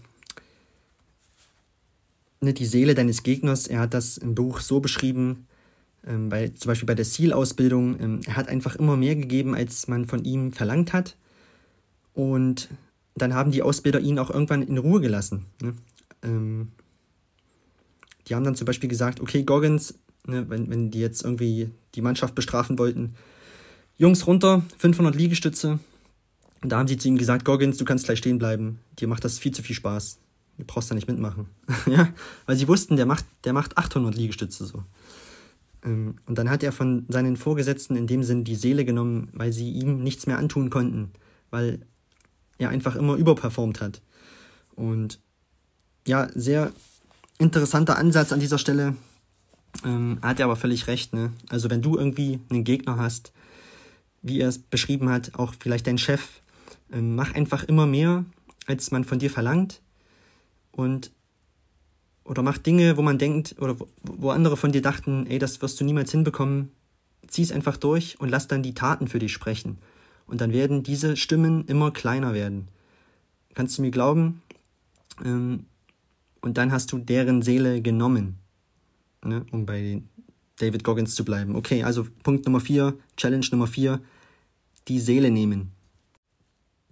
nicht die Seele deines Gegners. Er hat das im Buch so beschrieben, ähm, bei, zum Beispiel bei der SEAL-Ausbildung. Ähm, er hat einfach immer mehr gegeben, als man von ihm verlangt hat. Und dann haben die Ausbilder ihn auch irgendwann in Ruhe gelassen, ne? Ähm, Die haben dann zum Beispiel gesagt, okay, Goggins, ne, wenn, wenn die jetzt irgendwie die Mannschaft bestrafen wollten, Jungs runter, fünfhundert Liegestütze. Und da haben sie zu ihm gesagt, Goggins, du kannst gleich stehen bleiben. Dir macht das viel zu viel Spaß. Du brauchst da nicht mitmachen. Ja? Weil sie wussten, der macht, der macht achthundert Liegestütze so. Ähm, und dann hat er von seinen Vorgesetzten in dem Sinn die Seele genommen, weil sie ihm nichts mehr antun konnten. Weil er einfach immer überperformt hat. Und ja, sehr interessanter Ansatz an dieser Stelle. Ähm, hat er aber völlig recht, ne? Also wenn du irgendwie einen Gegner hast, wie er es beschrieben hat, auch vielleicht dein Chef, ähm, mach einfach immer mehr, als man von dir verlangt. Und, oder mach Dinge, wo man denkt, oder wo, wo andere von dir dachten, ey, das wirst du niemals hinbekommen. Zieh's einfach durch und lass dann die Taten für dich sprechen. Und dann werden diese Stimmen immer kleiner werden. Kannst du mir glauben? Ähm, Und dann hast du deren Seele genommen, ne? Um bei David Goggins zu bleiben. Okay, also Punkt Nummer vier, Challenge Nummer vier, die Seele nehmen.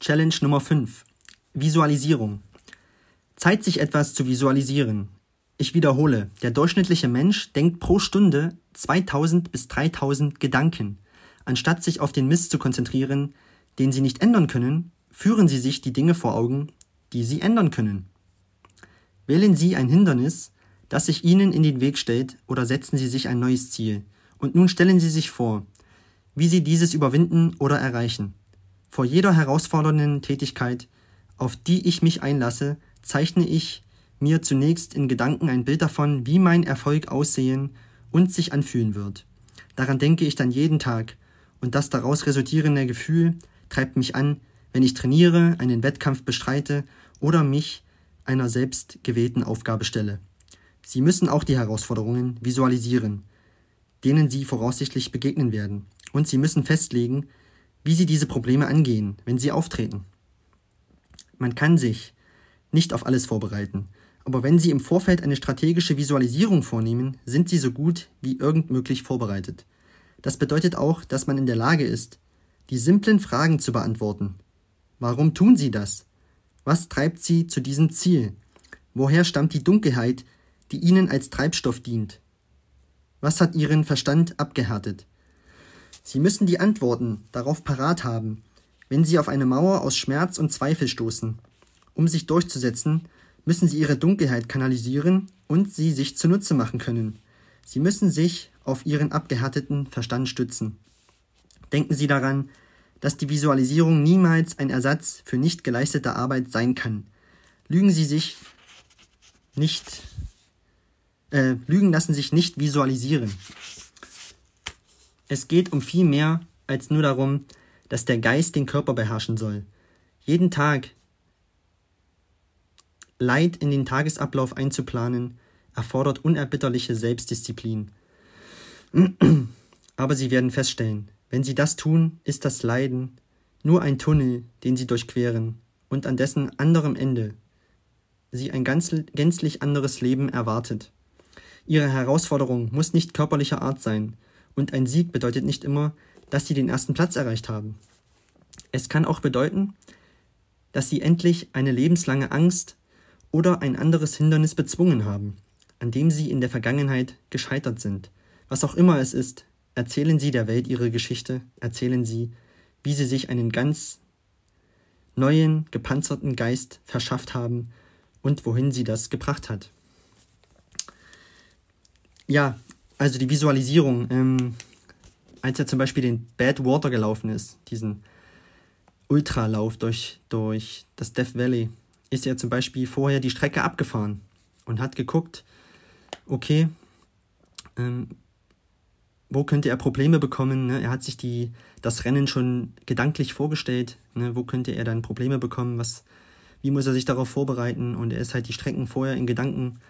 Challenge Nummer fünf, Visualisierung. Zeit, sich etwas zu visualisieren. Ich wiederhole, der durchschnittliche Mensch denkt pro Stunde zweitausend bis dreitausend Gedanken. Anstatt sich auf den Mist zu konzentrieren, den sie nicht ändern können, führen sie sich die Dinge vor Augen, die sie ändern können. Wählen Sie ein Hindernis, das sich Ihnen in den Weg stellt, oder setzen Sie sich ein neues Ziel. Und nun stellen Sie sich vor, wie Sie dieses überwinden oder erreichen. Vor jeder herausfordernden Tätigkeit, auf die ich mich einlasse, zeichne ich mir zunächst in Gedanken ein Bild davon, wie mein Erfolg aussehen und sich anfühlen wird. Daran denke ich dann jeden Tag, und das daraus resultierende Gefühl treibt mich an, wenn ich trainiere, einen Wettkampf bestreite oder mich einer selbst gewählten Aufgabe stelle. Sie müssen auch die Herausforderungen visualisieren, denen Sie voraussichtlich begegnen werden. Und Sie müssen festlegen, wie Sie diese Probleme angehen, wenn sie auftreten. Man kann sich nicht auf alles vorbereiten, aber wenn Sie im Vorfeld eine strategische Visualisierung vornehmen, sind Sie so gut wie irgend möglich vorbereitet. Das bedeutet auch, dass man in der Lage ist, die simplen Fragen zu beantworten. Warum tun Sie das? Was treibt Sie zu diesem Ziel? Woher stammt die Dunkelheit, die Ihnen als Treibstoff dient? Was hat Ihren Verstand abgehärtet? Sie müssen die Antworten darauf parat haben, wenn Sie auf eine Mauer aus Schmerz und Zweifel stoßen. Um sich durchzusetzen, müssen Sie Ihre Dunkelheit kanalisieren und sie sich zunutze machen können. Sie müssen sich auf Ihren abgehärteten Verstand stützen. Denken Sie daran, dass die Visualisierung niemals ein Ersatz für nicht geleistete Arbeit sein kann. Lügen Sie sich nicht, äh, Lügen lassen sich nicht visualisieren. Es geht um viel mehr als nur darum, dass der Geist den Körper beherrschen soll. Jeden Tag Leid in den Tagesablauf einzuplanen, erfordert unerbitterliche Selbstdisziplin. Aber sie werden feststellen, wenn sie das tun, ist das Leiden nur ein Tunnel, den sie durchqueren und an dessen anderem Ende sie ein ganz, gänzlich anderes Leben erwartet. Ihre Herausforderung muss nicht körperlicher Art sein und ein Sieg bedeutet nicht immer, dass sie den ersten Platz erreicht haben. Es kann auch bedeuten, dass sie endlich eine lebenslange Angst oder ein anderes Hindernis bezwungen haben, an dem sie in der Vergangenheit gescheitert sind. Was auch immer es ist, erzählen sie der Welt ihre Geschichte, erzählen sie, wie sie sich einen ganz neuen, gepanzerten Geist verschafft haben und wohin sie das gebracht hat. Ja, also die Visualisierung, ähm, als er zum Beispiel den Bad Water gelaufen ist, diesen Ultralauf durch, durch das Death Valley, ist er zum Beispiel vorher die Strecke abgefahren und hat geguckt, okay, ähm, wo könnte er Probleme bekommen, ne? Er hat sich die, das Rennen schon gedanklich vorgestellt, ne? Wo könnte er dann Probleme bekommen, was, wie muss er sich darauf vorbereiten, und er ist halt die Strecken vorher in Gedanken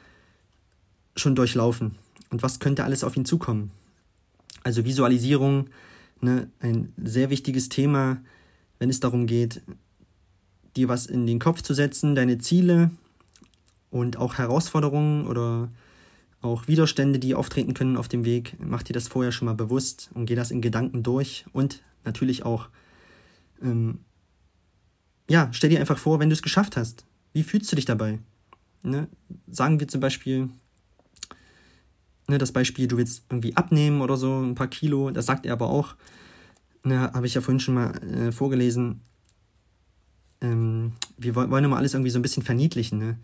schon durchlaufen und was könnte alles auf ihn zukommen. Also Visualisierung, ne, ein sehr wichtiges Thema, wenn es darum geht, dir was in den Kopf zu setzen, deine Ziele und auch Herausforderungen oder auch Widerstände, die auftreten können auf dem Weg. Mach dir das vorher schon mal bewusst und geh das in Gedanken durch und natürlich auch, ähm, ja, stell dir einfach vor, wenn du es geschafft hast, wie fühlst du dich dabei? Ne? Sagen wir zum Beispiel, ne, das Beispiel, du willst irgendwie abnehmen oder so, ein paar Kilo, das sagt er aber auch, ne, habe ich ja vorhin schon mal äh, vorgelesen, ähm, wir wollen immer alles irgendwie so ein bisschen verniedlichen, ne?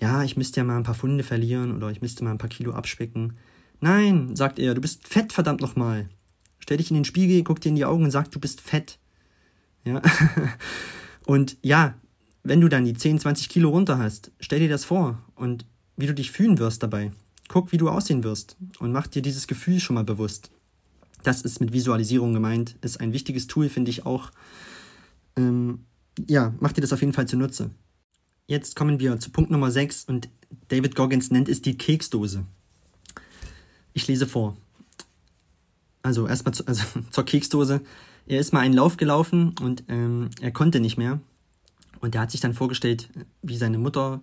Ja, ich müsste ja mal ein paar Pfunde verlieren oder ich müsste mal ein paar Kilo abspecken. Nein, sagt er, du bist fett, verdammt nochmal. Stell dich in den Spiegel, guck dir in die Augen und sag, du bist fett. Ja. Und ja, wenn du dann die zehn, zwanzig Kilo runter hast, stell dir das vor und wie du dich fühlen wirst dabei. Guck, wie du aussehen wirst und mach dir dieses Gefühl schon mal bewusst. Das ist mit Visualisierung gemeint, ist ein wichtiges Tool, finde ich auch. Ähm, ja, mach dir das auf jeden Fall zunutze. Jetzt kommen wir zu Punkt Nummer sechs und David Goggins nennt es die Keksdose. Ich lese vor. Also erstmal zu, also, zur Keksdose. Er ist mal einen Lauf gelaufen und ähm, er konnte nicht mehr. Und er hat sich dann vorgestellt, wie seine Mutter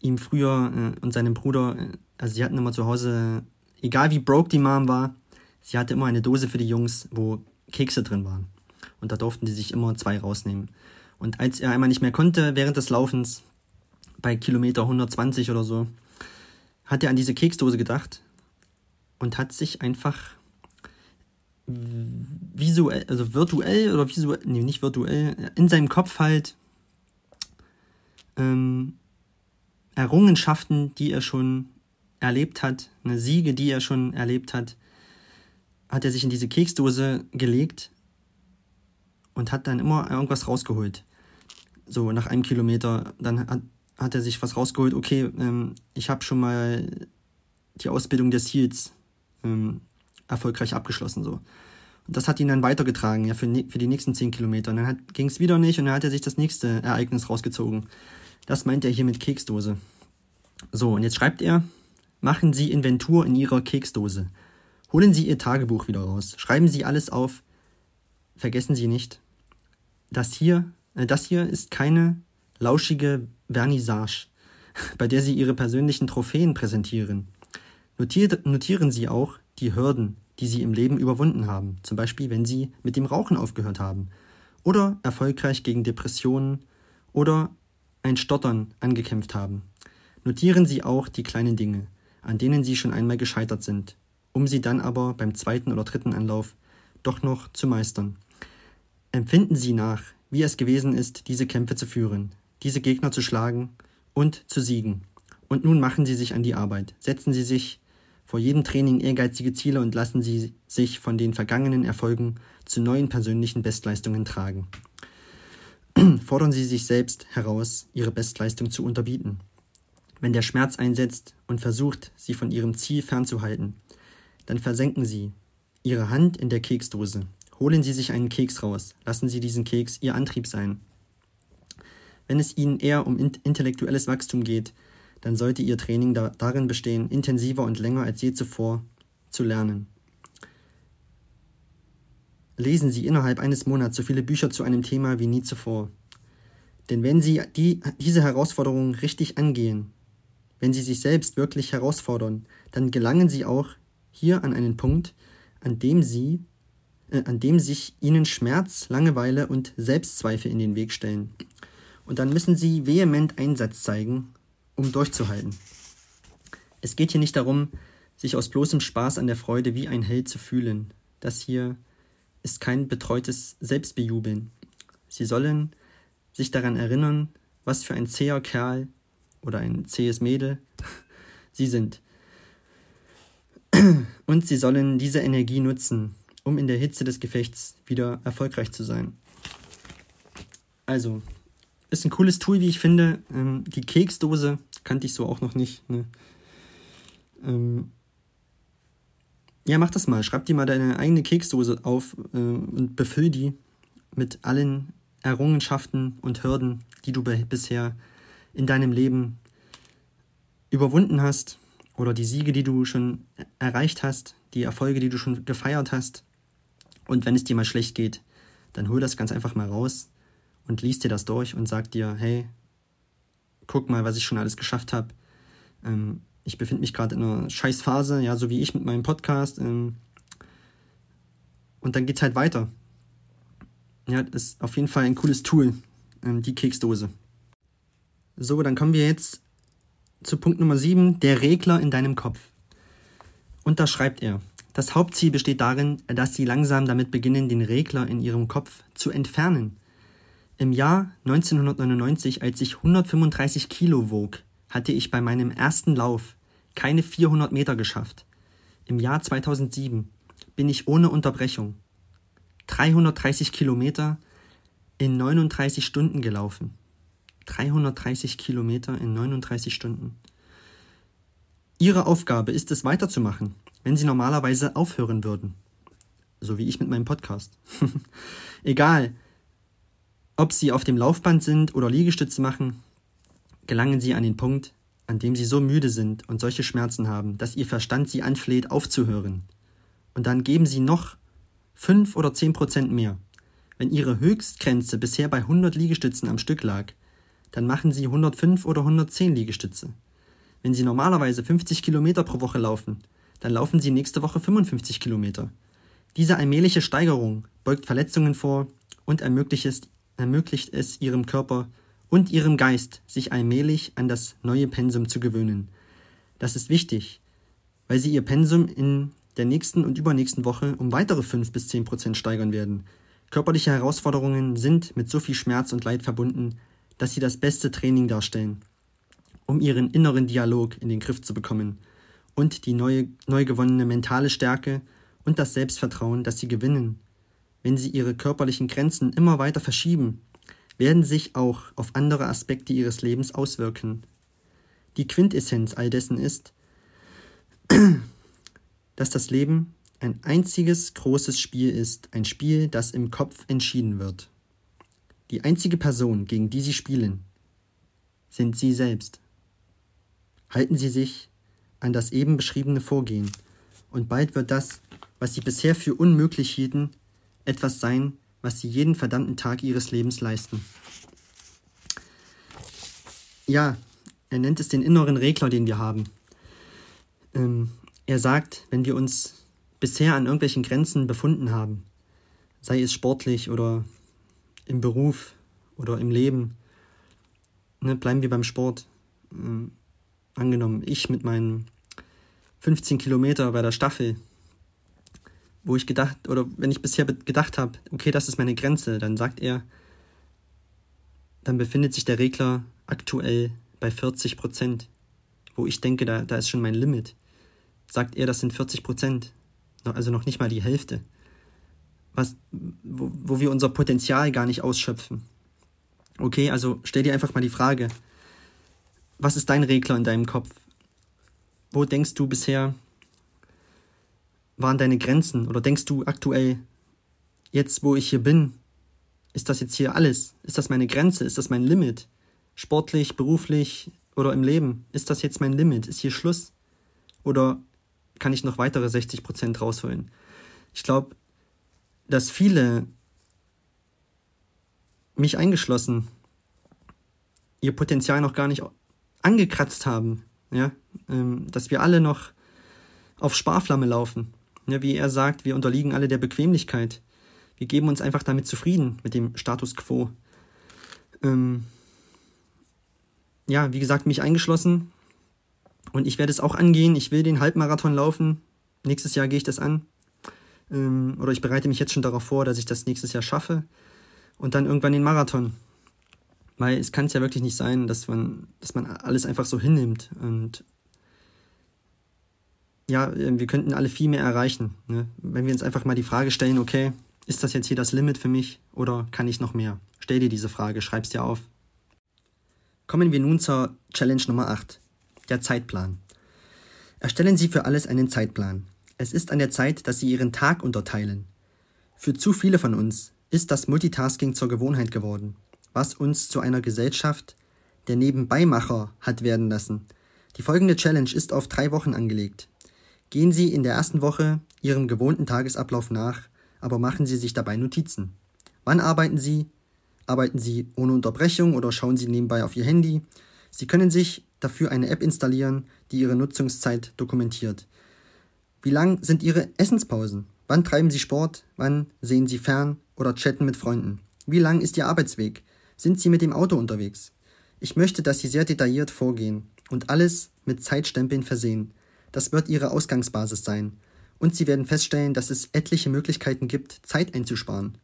ihm früher äh, und seinem Bruder, äh, also sie hatten immer zu Hause, egal wie broke die Mom war, sie hatte immer eine Dose für die Jungs, wo Kekse drin waren. Und da durften die sich immer zwei rausnehmen. Und als er einmal nicht mehr konnte, während des Laufens, bei Kilometer hundertzwanzig oder so, hat er an diese Keksdose gedacht und hat sich einfach visuell, also virtuell oder visuell, nee, nicht virtuell, in seinem Kopf halt ähm, Errungenschaften, die er schon erlebt hat, eine Siege, die er schon erlebt hat, hat er sich in diese Keksdose gelegt und hat dann immer irgendwas rausgeholt. So nach einem Kilometer, dann hat, hat er sich was rausgeholt. Okay, ähm, ich habe schon mal die Ausbildung der SEALs ähm, erfolgreich abgeschlossen. So. Und das hat ihn dann weitergetragen, ja, für, für die nächsten zehn Kilometer. Und dann ging es wieder nicht und dann hat er sich das nächste Ereignis rausgezogen. Das meint er hier mit Keksdose. So, und jetzt schreibt er, machen Sie Inventur in Ihrer Keksdose. Holen Sie Ihr Tagebuch wieder raus. Schreiben Sie alles auf. Vergessen Sie nicht, das hier, äh, das hier ist keine lauschige Vernissage, bei der Sie Ihre persönlichen Trophäen präsentieren. Notiert, notieren Sie auch die Hürden, die Sie im Leben überwunden haben, zum Beispiel wenn Sie mit dem Rauchen aufgehört haben oder erfolgreich gegen Depressionen oder ein Stottern angekämpft haben. Notieren Sie auch die kleinen Dinge, an denen Sie schon einmal gescheitert sind, um sie dann aber beim zweiten oder dritten Anlauf doch noch zu meistern. Empfinden Sie nach, wie es gewesen ist, diese Kämpfe zu führen, diese Gegner zu schlagen und zu siegen. Und nun machen Sie sich an die Arbeit. Setzen Sie sich vor jedem Training ehrgeizige Ziele und lassen Sie sich von den vergangenen Erfolgen zu neuen persönlichen Bestleistungen tragen. Fordern Sie sich selbst heraus, Ihre Bestleistung zu unterbieten. Wenn der Schmerz einsetzt und versucht, Sie von Ihrem Ziel fernzuhalten, dann versenken Sie Ihre Hand in der Keksdose. Holen Sie sich einen Keks raus. Lassen Sie diesen Keks Ihr Antrieb sein. Wenn es Ihnen eher um intellektuelles Wachstum geht, dann sollte ihr Training da, darin bestehen, intensiver und länger als je zuvor zu lernen. Lesen Sie innerhalb eines Monats so viele Bücher zu einem Thema wie nie zuvor. Denn wenn Sie die, diese Herausforderungen richtig angehen, wenn Sie sich selbst wirklich herausfordern, dann gelangen Sie auch hier an einen Punkt, an dem Sie, äh, an dem sich Ihnen Schmerz, Langeweile und Selbstzweifel in den Weg stellen. Und dann müssen Sie vehement Einsatz zeigen, um durchzuhalten. Es geht hier nicht darum, sich aus bloßem Spaß an der Freude wie ein Held zu fühlen. Das hier ist kein betreutes Selbstbejubeln. Sie sollen sich daran erinnern, was für ein zäher Kerl oder ein zähes Mädel sie sind. Und sie sollen diese Energie nutzen, um in der Hitze des Gefechts wieder erfolgreich zu sein. Also, ist ein cooles Tool, wie ich finde. Ähm, die Keksdose kannte ich so auch noch nicht. Ne? Ähm, ja, mach das mal. Schreib dir mal deine eigene Keksdose auf äh, und befüll die mit allen Errungenschaften und Hürden, die du be- bisher in deinem Leben überwunden hast oder die Siege, die du schon erreicht hast, die Erfolge, die du schon gefeiert hast. Und wenn es dir mal schlecht geht, dann hol das ganz einfach mal raus und lies dir das durch und sag dir, hey, guck mal, was ich schon alles geschafft habe. Ähm, ich befinde mich gerade in einer Scheißphase, ja, so wie ich mit meinem Podcast. Ähm, und dann geht's halt weiter. Ja, das ist auf jeden Fall ein cooles Tool, ähm, die Keksdose. So, dann kommen wir jetzt zu Punkt Nummer sieben, der Regler in deinem Kopf. Und da schreibt er, das Hauptziel besteht darin, dass Sie langsam damit beginnen, den Regler in Ihrem Kopf zu entfernen. Im Jahr neunzehnhundertneunundneunzig, als ich hundertfünfunddreißig Kilo wog, hatte ich bei meinem ersten Lauf keine vierhundert Meter geschafft. Im Jahr zweitausendsieben bin ich ohne Unterbrechung dreihundertdreißig Kilometer in neununddreißig Stunden gelaufen. dreihundertdreißig Kilometer in neununddreißig Stunden. Ihre Aufgabe ist es, weiterzumachen, wenn Sie normalerweise aufhören würden. So wie ich mit meinem Podcast. Egal, ob Sie auf dem Laufband sind oder Liegestütze machen, gelangen Sie an den Punkt, an dem Sie so müde sind und solche Schmerzen haben, dass Ihr Verstand Sie anfleht, aufzuhören. Und dann geben Sie noch fünf oder zehn Prozent mehr. Wenn Ihre Höchstgrenze bisher bei hundert Liegestützen am Stück lag, dann machen Sie hundertfünf oder hundertzehn Liegestütze. Wenn Sie normalerweise fünfzig Kilometer pro Woche laufen, dann laufen Sie nächste Woche fünfundfünfzig Kilometer. Diese allmähliche Steigerung beugt Verletzungen vor und ermöglicht es, ermöglicht es Ihrem Körper und Ihrem Geist, sich allmählich an das neue Pensum zu gewöhnen. Das ist wichtig, weil Sie Ihr Pensum in der nächsten und übernächsten Woche um weitere fünf bis zehn Prozent steigern werden. Körperliche Herausforderungen sind mit so viel Schmerz und Leid verbunden, dass sie das beste Training darstellen, um ihren inneren Dialog in den Griff zu bekommen und die neue, neu gewonnene mentale Stärke und das Selbstvertrauen, das sie gewinnen. Wenn sie ihre körperlichen Grenzen immer weiter verschieben, werden sich auch auf andere Aspekte ihres Lebens auswirken. Die Quintessenz all dessen ist, dass das Leben ein einziges großes Spiel ist, ein Spiel, das im Kopf entschieden wird. Die einzige Person, gegen die Sie spielen, sind Sie selbst. Halten Sie sich an das eben beschriebene Vorgehen und bald wird das, was Sie bisher für unmöglich hielten, etwas sein, was Sie jeden verdammten Tag Ihres Lebens leisten. Ja, er nennt es den inneren Regler, den wir haben. Ähm, er sagt, wenn wir uns bisher an irgendwelchen Grenzen befunden haben, sei es sportlich oder im Beruf oder im Leben, ne, bleiben wir beim Sport. Ähm, angenommen, ich mit meinen fünfzehn Kilometer bei der Staffel, wo ich gedacht, oder wenn ich bisher be- gedacht habe, okay, das ist meine Grenze, dann sagt er, dann befindet sich der Regler aktuell bei vierzig Prozent, wo ich denke, da, da ist schon mein Limit. Sagt er, das sind vierzig Prozent. Also noch nicht mal die Hälfte, was, wo, wo wir unser Potenzial gar nicht ausschöpfen. Okay, also stell dir einfach mal die Frage, was ist dein Regler in deinem Kopf? Wo denkst du bisher, waren deine Grenzen? Oder denkst du aktuell, jetzt wo ich hier bin, ist das jetzt hier alles? Ist das meine Grenze? Ist das mein Limit? Sportlich, beruflich, Oder im Leben, ist das jetzt mein Limit? Ist hier Schluss? Oder kann ich noch weitere sechzig Prozent rausholen? Ich glaube, dass viele, mich eingeschlossen, ihr Potenzial noch gar nicht angekratzt haben. Ja? Dass wir alle noch auf Sparflamme laufen. Ja, wie er sagt, wir unterliegen alle der Bequemlichkeit. Wir geben uns einfach damit zufrieden, mit dem Status quo. Ähm, ja, wie gesagt, mich eingeschlossen. Und ich werde es auch angehen. Ich will den Halbmarathon laufen. Nächstes Jahr gehe ich das an. Ähm, oder ich bereite mich jetzt schon darauf vor, dass ich das nächstes Jahr schaffe. Und dann irgendwann den Marathon. Weil es kann es ja wirklich nicht sein, dass man, dass man alles einfach so hinnimmt. Und ja, wir könnten alle viel mehr erreichen. Ne? Wenn wir uns einfach mal die Frage stellen, okay, ist das jetzt hier das Limit für mich oder kann ich noch mehr? Stell dir diese Frage, schreib's dir auf. Kommen wir nun zur Challenge Nummer acht, der Zeitplan. Erstellen Sie für alles einen Zeitplan. Es ist an der Zeit, dass Sie Ihren Tag unterteilen. Für zu viele von uns ist das Multitasking zur Gewohnheit geworden, was uns zu einer Gesellschaft der Nebenbeimacher hat werden lassen. Die folgende Challenge ist auf drei Wochen angelegt. Gehen Sie in der ersten Woche Ihrem gewohnten Tagesablauf nach, aber machen Sie sich dabei Notizen. Wann arbeiten Sie? Arbeiten Sie ohne Unterbrechung oder schauen Sie nebenbei auf Ihr Handy? Sie können sich dafür eine App installieren, die Ihre Nutzungszeit dokumentiert. Wie lang sind Ihre Essenspausen? Wann treiben Sie Sport? Wann sehen Sie fern oder chatten mit Freunden? Wie lang ist Ihr Arbeitsweg? Sind Sie mit dem Auto unterwegs? Ich möchte, dass Sie sehr detailliert vorgehen und alles mit Zeitstempeln versehen. Das wird Ihre Ausgangsbasis sein. Und Sie werden feststellen, dass es etliche Möglichkeiten gibt, Zeit einzusparen.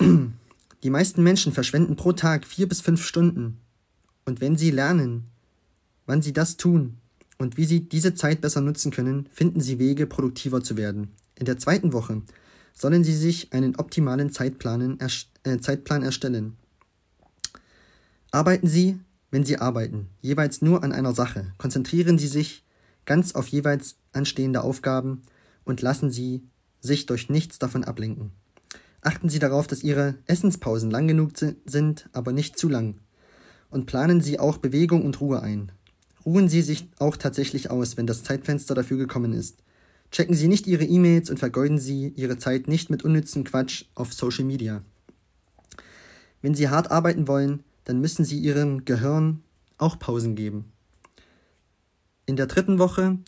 Die meisten Menschen verschwenden pro Tag vier bis fünf Stunden. Und wenn Sie lernen, wann Sie das tun und wie Sie diese Zeit besser nutzen können, finden Sie Wege, produktiver zu werden. In der zweiten Woche sollen Sie sich einen optimalen Zeitplan erstellen. Arbeiten Sie, wenn Sie arbeiten, jeweils nur an einer Sache. Konzentrieren Sie sich ganz auf jeweils anstehende Aufgaben und lassen Sie sich durch nichts davon ablenken. Achten Sie darauf, dass Ihre Essenspausen lang genug sind, aber nicht zu lang. Und planen Sie auch Bewegung und Ruhe ein. Ruhen Sie sich auch tatsächlich aus, wenn das Zeitfenster dafür gekommen ist. Checken Sie nicht Ihre E-Mails und vergeuden Sie Ihre Zeit nicht mit unnützem Quatsch auf Social Media. Wenn Sie hart arbeiten wollen, dann müssen Sie Ihrem Gehirn auch Pausen geben. In der dritten Woche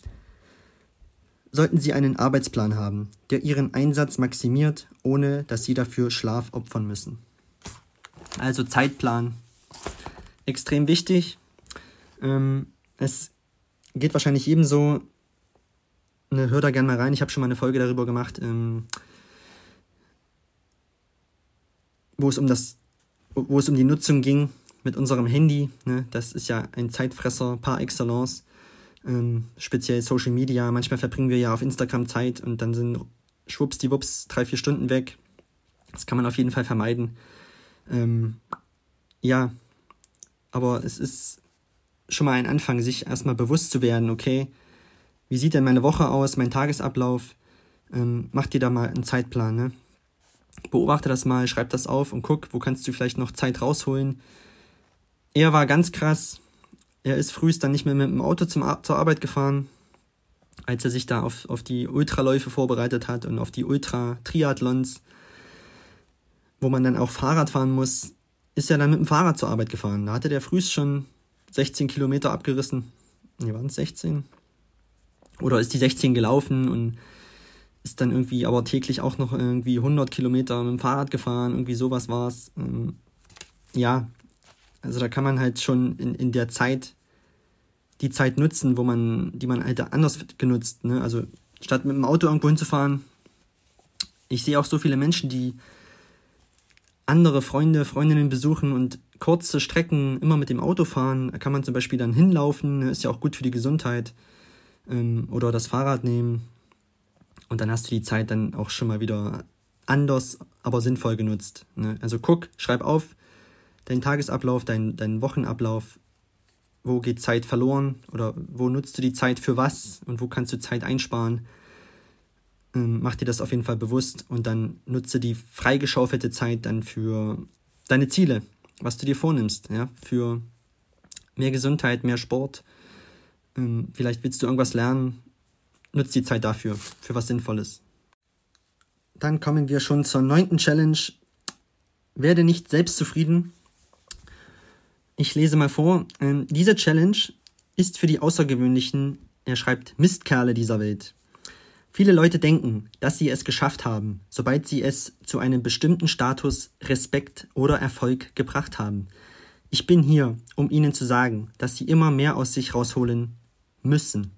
sollten Sie einen Arbeitsplan haben, der Ihren Einsatz maximiert, ohne dass Sie dafür Schlaf opfern müssen. Also Zeitplan, extrem wichtig. Ähm, es geht wahrscheinlich jedem so, ne, hör da gerne mal rein, ich habe schon mal eine Folge darüber gemacht, ähm, wo es um das, wo es um die Nutzung ging mit unserem Handy. Ne? Das ist ja ein Zeitfresser par excellence. Ähm, speziell Social Media, manchmal verbringen wir ja auf Instagram Zeit und dann sind schwuppsdiwupps drei, vier Stunden weg. Das kann man auf jeden Fall vermeiden. Ähm, ja, aber es ist schon mal ein Anfang, sich erstmal bewusst zu werden, okay, wie sieht denn meine Woche aus, mein Tagesablauf? Ähm, mach dir da mal einen Zeitplan, ne? Beobachte das mal, schreib das auf und guck, wo kannst du vielleicht noch Zeit rausholen. Er war ganz krass. Er ist frühst dann nicht mehr mit dem Auto zum Ar- zur Arbeit gefahren, als er sich da auf, auf die Ultraläufe vorbereitet hat und auf die Ultra-Triathlons, wo man dann auch Fahrrad fahren muss, ist er dann mit dem Fahrrad zur Arbeit gefahren. Da hatte der frühst schon sechzehn Kilometer abgerissen. Nee, waren es sechzehn? Oder ist die sechzehn gelaufen und ist dann irgendwie aber täglich auch noch irgendwie hundert Kilometer mit dem Fahrrad gefahren. Irgendwie sowas war es. Ja, also da kann man halt schon in, in der Zeit die Zeit nutzen, wo man, die man halt anders genutzt. Ne? Also statt mit dem Auto irgendwo hinzufahren, ich sehe auch so viele Menschen, die andere Freunde, Freundinnen besuchen und kurze Strecken immer mit dem Auto fahren. Da kann man zum Beispiel dann hinlaufen, ne? Ist ja auch gut für die Gesundheit. Ähm, oder das Fahrrad nehmen. Und dann hast du die Zeit dann auch schon mal wieder anders, aber sinnvoll genutzt. Ne? Also guck, schreib auf, dein Tagesablauf, dein, dein Wochenablauf, wo geht Zeit verloren oder wo nutzt du die Zeit für was und wo kannst du Zeit einsparen, ähm, mach dir das auf jeden Fall bewusst und dann nutze die freigeschaufelte Zeit dann für deine Ziele, was du dir vornimmst, ja, für mehr Gesundheit, mehr Sport. Ähm, vielleicht willst du irgendwas lernen. Nutz die Zeit dafür, für was Sinnvolles. Dann kommen wir schon zur neunten Challenge. Werde nicht selbstzufrieden. Ich lese mal vor. Ähm, diese Challenge ist für die Außergewöhnlichen, er schreibt, Mistkerle dieser Welt. Viele Leute denken, dass sie es geschafft haben, sobald sie es zu einem bestimmten Status, Respekt oder Erfolg gebracht haben. Ich bin hier, um ihnen zu sagen, dass sie immer mehr aus sich rausholen müssen.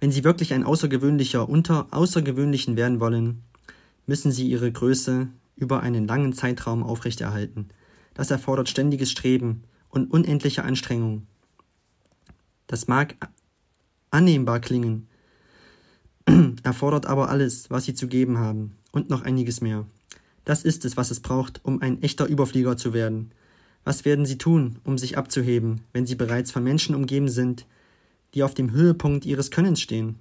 Wenn sie wirklich ein Außergewöhnlicher unter Außergewöhnlichen werden wollen, müssen sie ihre Größe über einen langen Zeitraum aufrechterhalten. Das erfordert ständiges Streben und unendliche Anstrengung. Das mag annehmbar klingen, erfordert aber alles, was sie zu geben haben und noch einiges mehr. Das ist es, was es braucht, um ein echter Überflieger zu werden. Was werden sie tun, um sich abzuheben, wenn sie bereits von Menschen umgeben sind, die auf dem Höhepunkt ihres Könnens stehen?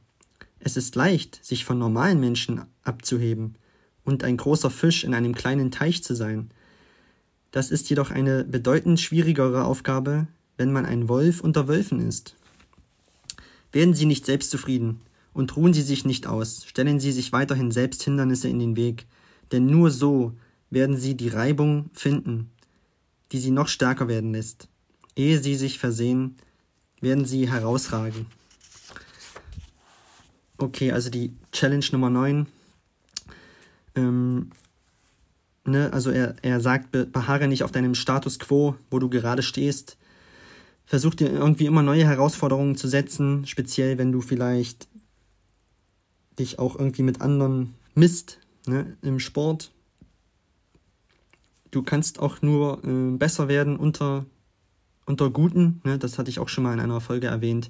Es ist leicht, sich von normalen Menschen abzuheben und ein großer Fisch in einem kleinen Teich zu sein. Das ist jedoch eine bedeutend schwierigere Aufgabe, wenn man ein Wolf unter Wölfen ist. Werden Sie nicht selbstzufrieden und ruhen Sie sich nicht aus. Stellen Sie sich weiterhin selbst Hindernisse in den Weg, denn nur so werden Sie die Reibung finden, die Sie noch stärker werden lässt. Ehe Sie sich versehen, werden Sie herausragen. Okay, also die Challenge Nummer neun. Ähm, ne, also er, er sagt, beharre nicht auf deinem Status quo, wo du gerade stehst. Versuch dir irgendwie immer neue Herausforderungen zu setzen, speziell wenn du vielleicht dich auch irgendwie mit anderen misst, ne, im Sport. Du kannst auch nur äh, besser werden unter, unter Guten, ne? Das hatte ich auch schon mal in einer Folge erwähnt,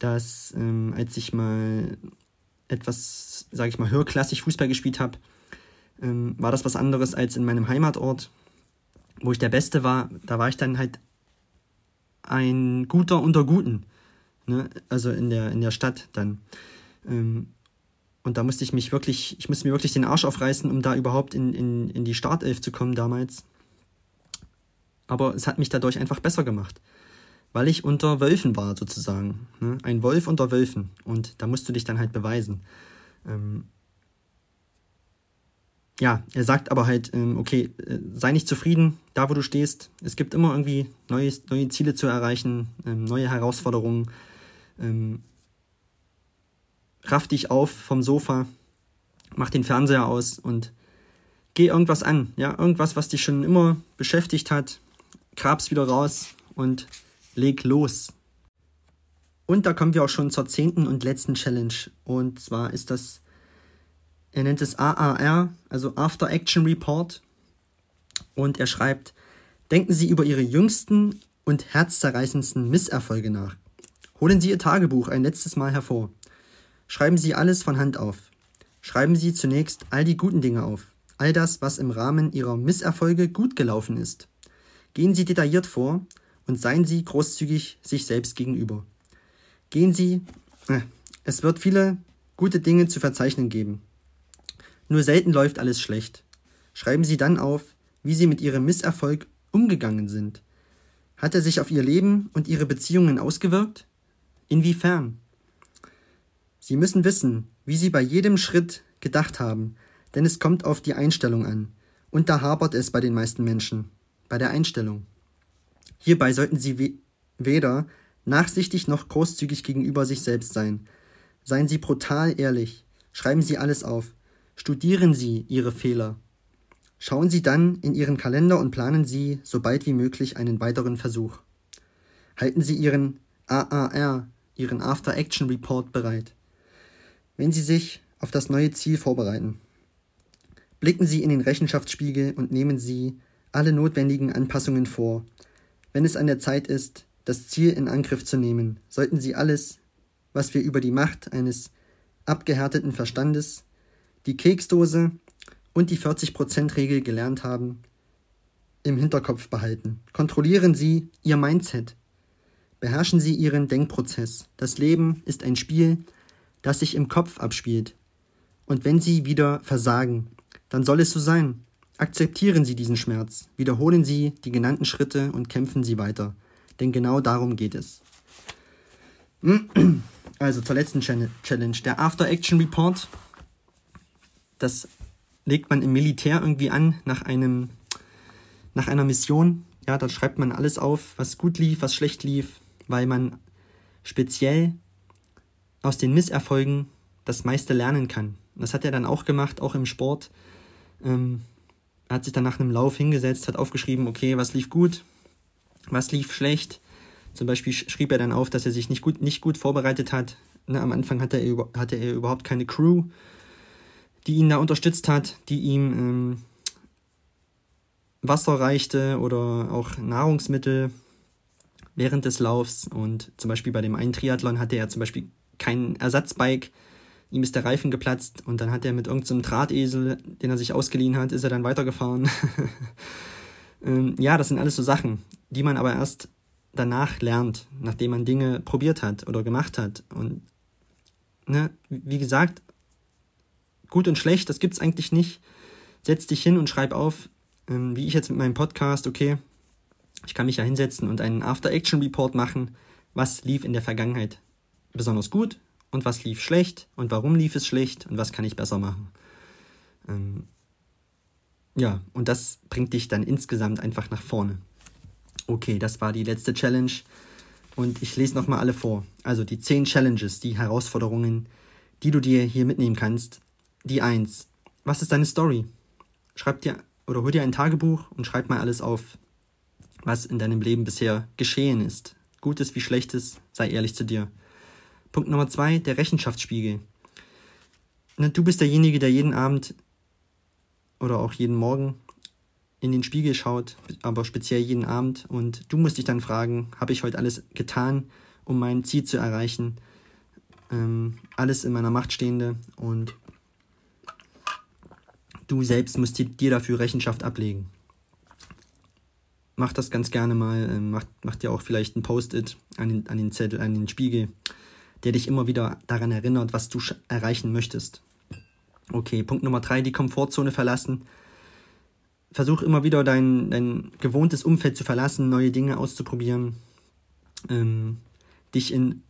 dass ähm, als ich mal etwas, sage ich mal, höherklassig Fußball gespielt habe, ähm, war das was anderes als in meinem Heimatort, wo ich der Beste war. Da war ich dann halt ein Guter unter Guten, ne? Also in der, in der Stadt dann. Ähm, und da musste ich mich wirklich, ich musste mir wirklich den Arsch aufreißen, um da überhaupt in, in, in die Startelf zu kommen damals. Aber es hat mich dadurch einfach besser gemacht, weil ich unter Wölfen war sozusagen, ne? Ein Wolf unter Wölfen, und da musst du dich dann halt beweisen. Ähm ja, er sagt aber halt, ähm, okay, äh, sei nicht zufrieden, da wo du stehst. Es gibt immer irgendwie neues, neue Ziele zu erreichen, ähm, neue Herausforderungen. Ähm Raff dich auf vom Sofa, mach den Fernseher aus und geh irgendwas an. Ja, irgendwas, was dich schon immer beschäftigt hat, grab's wieder raus und leg los. Und da kommen wir auch schon zur zehnten und letzten Challenge. Und zwar ist das, er nennt es A A R, also After Action Report. Und er schreibt, denken Sie über Ihre jüngsten und herzzerreißendsten Misserfolge nach. Holen Sie Ihr Tagebuch ein letztes Mal hervor. Schreiben Sie alles von Hand auf. Schreiben Sie zunächst all die guten Dinge auf. All das, was im Rahmen Ihrer Misserfolge gut gelaufen ist. Gehen Sie detailliert vor und seien Sie großzügig sich selbst gegenüber. Gehen Sie... Äh, es wird viele gute Dinge zu verzeichnen geben. Nur selten läuft alles schlecht. Schreiben Sie dann auf, wie Sie mit Ihrem Misserfolg umgegangen sind. Hat er sich auf Ihr Leben und Ihre Beziehungen ausgewirkt? Inwiefern? Sie müssen wissen, wie Sie bei jedem Schritt gedacht haben, denn es kommt auf die Einstellung an. Und da hapert es bei den meisten Menschen, bei der Einstellung. Hierbei sollten Sie we- weder nachsichtig noch großzügig gegenüber sich selbst sein. Seien Sie brutal ehrlich, schreiben Sie alles auf, studieren Sie Ihre Fehler. Schauen Sie dann in Ihren Kalender und planen Sie so bald wie möglich einen weiteren Versuch. Halten Sie Ihren A A R, Ihren After-Action-Report bereit, wenn Sie sich auf das neue Ziel vorbereiten. Blicken Sie in den Rechenschaftsspiegel und nehmen Sie alle notwendigen Anpassungen vor. Wenn es an der Zeit ist, das Ziel in Angriff zu nehmen, sollten Sie alles, was wir über die Macht eines abgehärteten Verstandes, die Keksdose und die vierzig Prozent Regel gelernt haben, im Hinterkopf behalten. Kontrollieren Sie Ihr Mindset. Beherrschen Sie Ihren Denkprozess. Das Leben ist ein Spiel, das sich im Kopf abspielt. Und wenn Sie wieder versagen, dann soll es so sein. Akzeptieren Sie diesen Schmerz, wiederholen Sie die genannten Schritte und kämpfen Sie weiter. Denn genau darum geht es. Also zur letzten Challenge, der After-Action-Report. Das legt man im Militär irgendwie an nach einem, nach einer Mission. Ja, da schreibt man alles auf, was gut lief, was schlecht lief, weil man speziell aus den Misserfolgen das meiste lernen kann. Das hat er dann auch gemacht, auch im Sport. Ähm, er hat sich dann nach einem Lauf hingesetzt, hat aufgeschrieben, okay, was lief gut, was lief schlecht. Zum Beispiel schrieb er dann auf, dass er sich nicht gut, nicht gut vorbereitet hat. Na, am Anfang hatte er, hatte er überhaupt keine Crew, die ihn da unterstützt hat, die ihm ähm, Wasser reichte oder auch Nahrungsmittel während des Laufs. Und zum Beispiel bei dem einen Triathlon hatte er zum Beispiel kein Ersatzbike. Ihm ist der Reifen geplatzt und dann hat er mit irgendeinem Drahtesel, den er sich ausgeliehen hat, ist er dann weitergefahren. ähm, ja, das sind alles so Sachen, die man aber erst danach lernt, nachdem man Dinge probiert hat oder gemacht hat. Und ne, wie gesagt, gut und schlecht, das gibt's eigentlich nicht. Setz dich hin und schreib auf, ähm, wie ich jetzt mit meinem Podcast, okay, ich kann mich ja hinsetzen und einen After-Action-Report machen, was lief in der Vergangenheit besonders gut und was lief schlecht und warum lief es schlecht und was kann ich besser machen. Ähm, ja, und das bringt dich dann insgesamt einfach nach vorne. Okay, das war die letzte Challenge und ich lese nochmal alle vor. Also die zehn Challenges, die Herausforderungen, die du dir hier mitnehmen kannst. Die eins, was ist deine Story? Schreib dir oder hol dir ein Tagebuch und schreib mal alles auf, was in deinem Leben bisher geschehen ist. Gutes wie Schlechtes, sei ehrlich zu dir. Punkt Nummer zwei, der Rechenschaftsspiegel. Du bist derjenige, der jeden Abend oder auch jeden Morgen in den Spiegel schaut, aber speziell jeden Abend. Und du musst dich dann fragen, habe ich heute alles getan, um mein Ziel zu erreichen? Ähm, alles in meiner Macht Stehende. Und du selbst musst dir dafür Rechenschaft ablegen. Mach das ganz gerne mal. Mach, mach dir auch vielleicht ein Post-it an den, an den Zettel, an den Spiegel, der dich immer wieder daran erinnert, was du sch- erreichen möchtest. Okay, Punkt Nummer drei, die Komfortzone verlassen. Versuch immer wieder dein, dein gewohntes Umfeld zu verlassen, neue Dinge auszuprobieren, ähm, dich in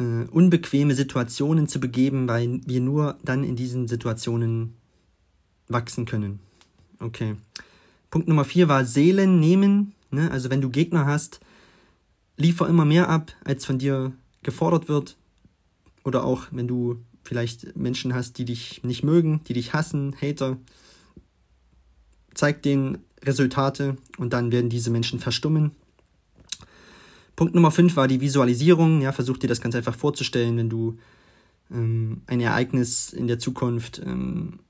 äh, unbequeme Situationen zu begeben, weil wir nur dann in diesen Situationen wachsen können. Okay. Punkt Nummer vier war Seelen nehmen. Ne? Also wenn du Gegner hast, liefer immer mehr ab, als von dir gefordert wird, oder auch wenn du vielleicht Menschen hast, die dich nicht mögen, die dich hassen, Hater, zeig denen Resultate und dann werden diese Menschen verstummen. Punkt Nummer fünf war die Visualisierung. Ja, versuch dir das ganz einfach vorzustellen, wenn du ähm, ein Ereignis in der Zukunft, ähm,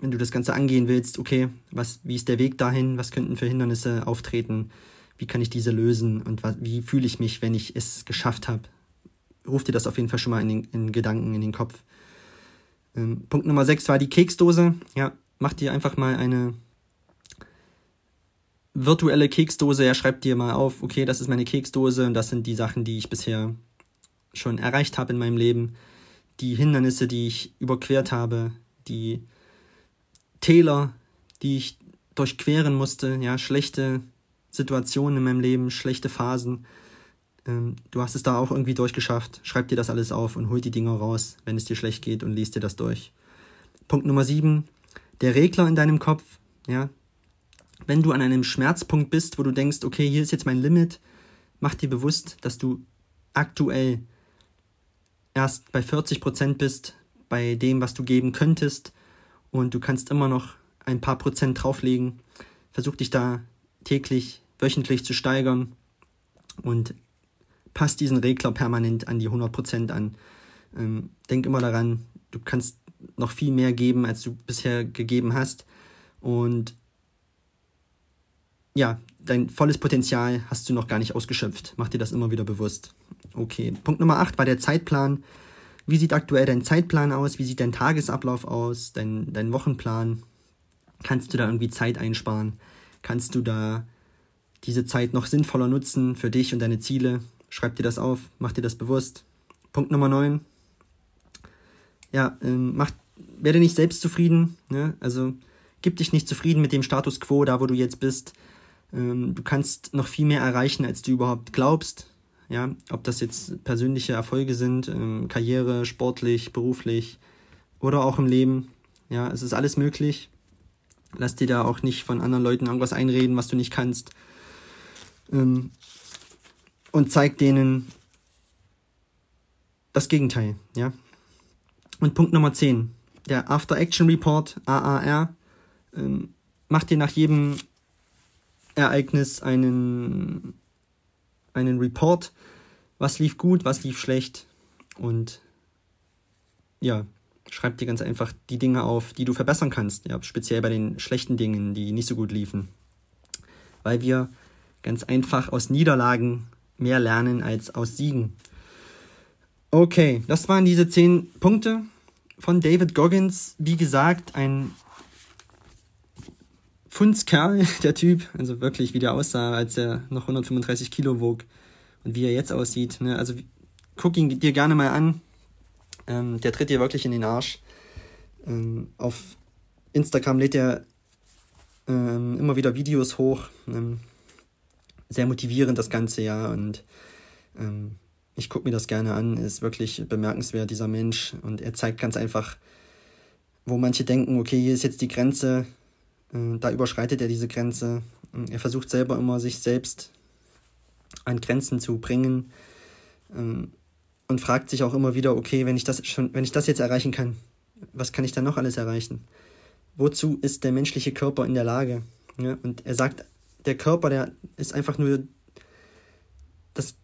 wenn du das Ganze angehen willst, okay, was, wie ist der Weg dahin, was könnten für Hindernisse auftreten, wie kann ich diese lösen und was, wie fühle ich mich, wenn ich es geschafft habe. Ruf dir das auf jeden Fall schon mal in den in Gedanken, in den Kopf. Ähm, Punkt Nummer sechs war die Keksdose. Ja, mach dir einfach mal eine virtuelle Keksdose. Ja, schreib dir mal auf, okay, das ist meine Keksdose und das sind die Sachen, die ich bisher schon erreicht habe in meinem Leben. Die Hindernisse, die ich überquert habe, die Täler, die ich durchqueren musste, ja, schlechte Situationen in meinem Leben, schlechte Phasen. Ähm, du hast es da auch irgendwie durchgeschafft. Schreib dir das alles auf und hol die Dinger raus, wenn es dir schlecht geht, und liest dir das durch. Punkt Nummer sieben, der Regler in deinem Kopf. Ja, wenn du an einem Schmerzpunkt bist, wo du denkst, okay, hier ist jetzt mein Limit, mach dir bewusst, dass du aktuell erst bei vierzig Prozent bist, bei dem, was du geben könntest, und du kannst immer noch ein paar Prozent drauflegen. Versuch dich da täglich, wöchentlich zu steigern und pass diesen Regler permanent an die hundert Prozent an. Ähm, denk immer daran, du kannst noch viel mehr geben, als du bisher gegeben hast, und ja, dein volles Potenzial hast du noch gar nicht ausgeschöpft. Mach dir das immer wieder bewusst. Okay, Punkt Nummer acht war der Zeitplan. Wie sieht aktuell dein Zeitplan aus? Wie sieht dein Tagesablauf aus? Dein, dein Wochenplan? Kannst du da irgendwie Zeit einsparen? Kannst du da diese Zeit noch sinnvoller nutzen für dich und deine Ziele? Schreib dir das auf, mach dir das bewusst. Punkt Nummer neun. Ja, ähm, mach, werde nicht selbstzufrieden. Ne? Also gib dich nicht zufrieden mit dem Status quo, da wo du jetzt bist. Ähm, du kannst noch viel mehr erreichen, als du überhaupt glaubst. Ja, ob das jetzt persönliche Erfolge sind, ähm, Karriere, sportlich, beruflich oder auch im Leben. Ja, es ist alles möglich. Lass dir da auch nicht von anderen Leuten irgendwas einreden, was du nicht kannst. Ähm, und zeig denen das Gegenteil, ja. Und Punkt Nummer zehn, der After-Action-Report, A A R, ähm, macht dir nach jedem Ereignis einen, einen Report, was lief gut, was lief schlecht, und ja, schreib dir ganz einfach die Dinge auf, die du verbessern kannst, ja, speziell bei den schlechten Dingen, die nicht so gut liefen, weil wir ganz einfach aus Niederlagen mehr lernen als aus Siegen. Okay, das waren diese zehn Punkte von David Goggins. Wie gesagt, ein Fundskerl, der Typ. Also wirklich, wie der aussah, als er noch hundertfünfunddreißig Kilo wog und wie er jetzt aussieht. Ne? Also guck ihn dir gerne mal an. Ähm, der tritt dir wirklich in den Arsch. Ähm, auf Instagram lädt er ähm, immer wieder Videos hoch. Ähm, sehr motivierend das Ganze, ja. Und ähm, ich gucke mir das gerne an, ist wirklich bemerkenswert, dieser Mensch. Und er zeigt ganz einfach, wo manche denken, okay, hier ist jetzt die Grenze, da überschreitet er diese Grenze. Er versucht selber immer, sich selbst an Grenzen zu bringen und fragt sich auch immer wieder, okay, wenn ich das schon, wenn ich das jetzt erreichen kann, was kann ich dann noch alles erreichen? Wozu ist der menschliche Körper in der Lage? Und er sagt, der Körper, der ist einfach nur das,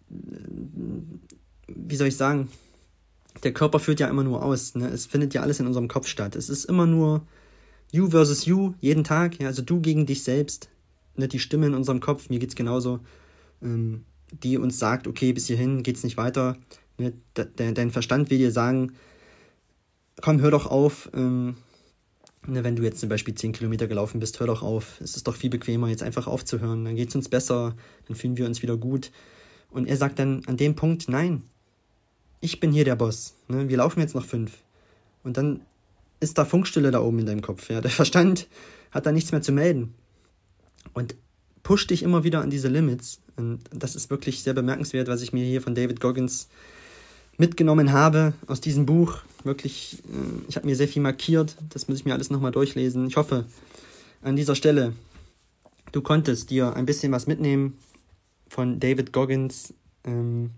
wie soll ich sagen, der Körper führt ja immer nur aus, ne? Es findet ja alles in unserem Kopf statt. Es ist immer nur you versus you, jeden Tag, ja? Also du gegen dich selbst, ne? Die Stimme in unserem Kopf, mir geht's genauso, ähm, die uns sagt, okay, bis hierhin geht's nicht weiter, ne? De- de- dein Verstand will dir sagen, komm, hör doch auf, ähm, ne? Wenn du jetzt zum Beispiel zehn Kilometer gelaufen bist, hör doch auf, es ist doch viel bequemer, jetzt einfach aufzuhören, dann geht's uns besser, dann fühlen wir uns wieder gut. Und er sagt dann an dem Punkt, nein, ich bin hier der Boss. Ne? Wir laufen jetzt noch fünf. Und dann ist da Funkstille da oben in deinem Kopf. Ja? Der Verstand hat da nichts mehr zu melden. Und pusht dich immer wieder an diese Limits. Und das ist wirklich sehr bemerkenswert, was ich mir hier von David Goggins mitgenommen habe aus diesem Buch. Wirklich, ich habe mir sehr viel markiert. Das muss ich mir alles nochmal durchlesen. Ich hoffe, an dieser Stelle, du konntest dir ein bisschen was mitnehmen von David Goggins. Ähm,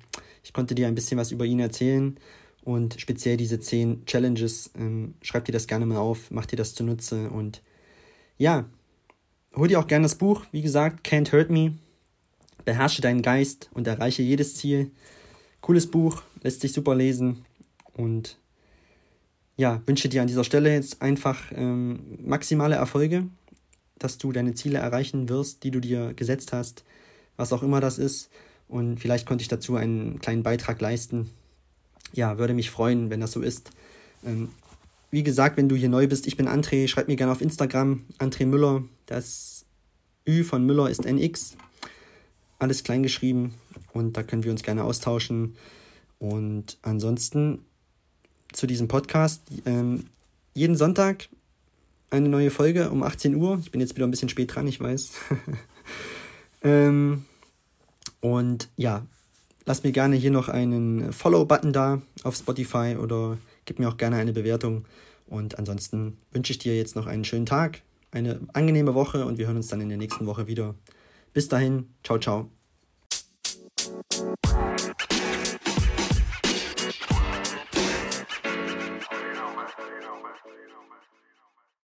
ich konnte dir ein bisschen was über ihn erzählen und speziell diese zehn Challenges. Ähm, schreib dir das gerne mal auf, mach dir das zunutze und ja, hol dir auch gerne das Buch, wie gesagt, Can't Hurt Me, beherrsche deinen Geist und erreiche jedes Ziel. Cooles Buch, lässt sich super lesen und ja, wünsche dir an dieser Stelle jetzt einfach ähm, maximale Erfolge, dass du deine Ziele erreichen wirst, die du dir gesetzt hast, was auch immer das ist, und vielleicht konnte ich dazu einen kleinen Beitrag leisten. Ja, würde mich freuen, wenn das so ist. Ähm, wie gesagt, wenn du hier neu bist, ich bin André, schreib mir gerne auf Instagram, André Müller, das Ü von Müller ist N X, alles klein geschrieben, und da können wir uns gerne austauschen. Und ansonsten zu diesem Podcast, ähm, jeden Sonntag eine neue Folge um achtzehn Uhr, ich bin jetzt wieder ein bisschen spät dran, ich weiß. Ähm, und ja, lass mir gerne hier noch einen Follow-Button da auf Spotify oder gib mir auch gerne eine Bewertung. Und ansonsten wünsche ich dir jetzt noch einen schönen Tag, eine angenehme Woche und wir hören uns dann in der nächsten Woche wieder. Bis dahin, ciao, ciao.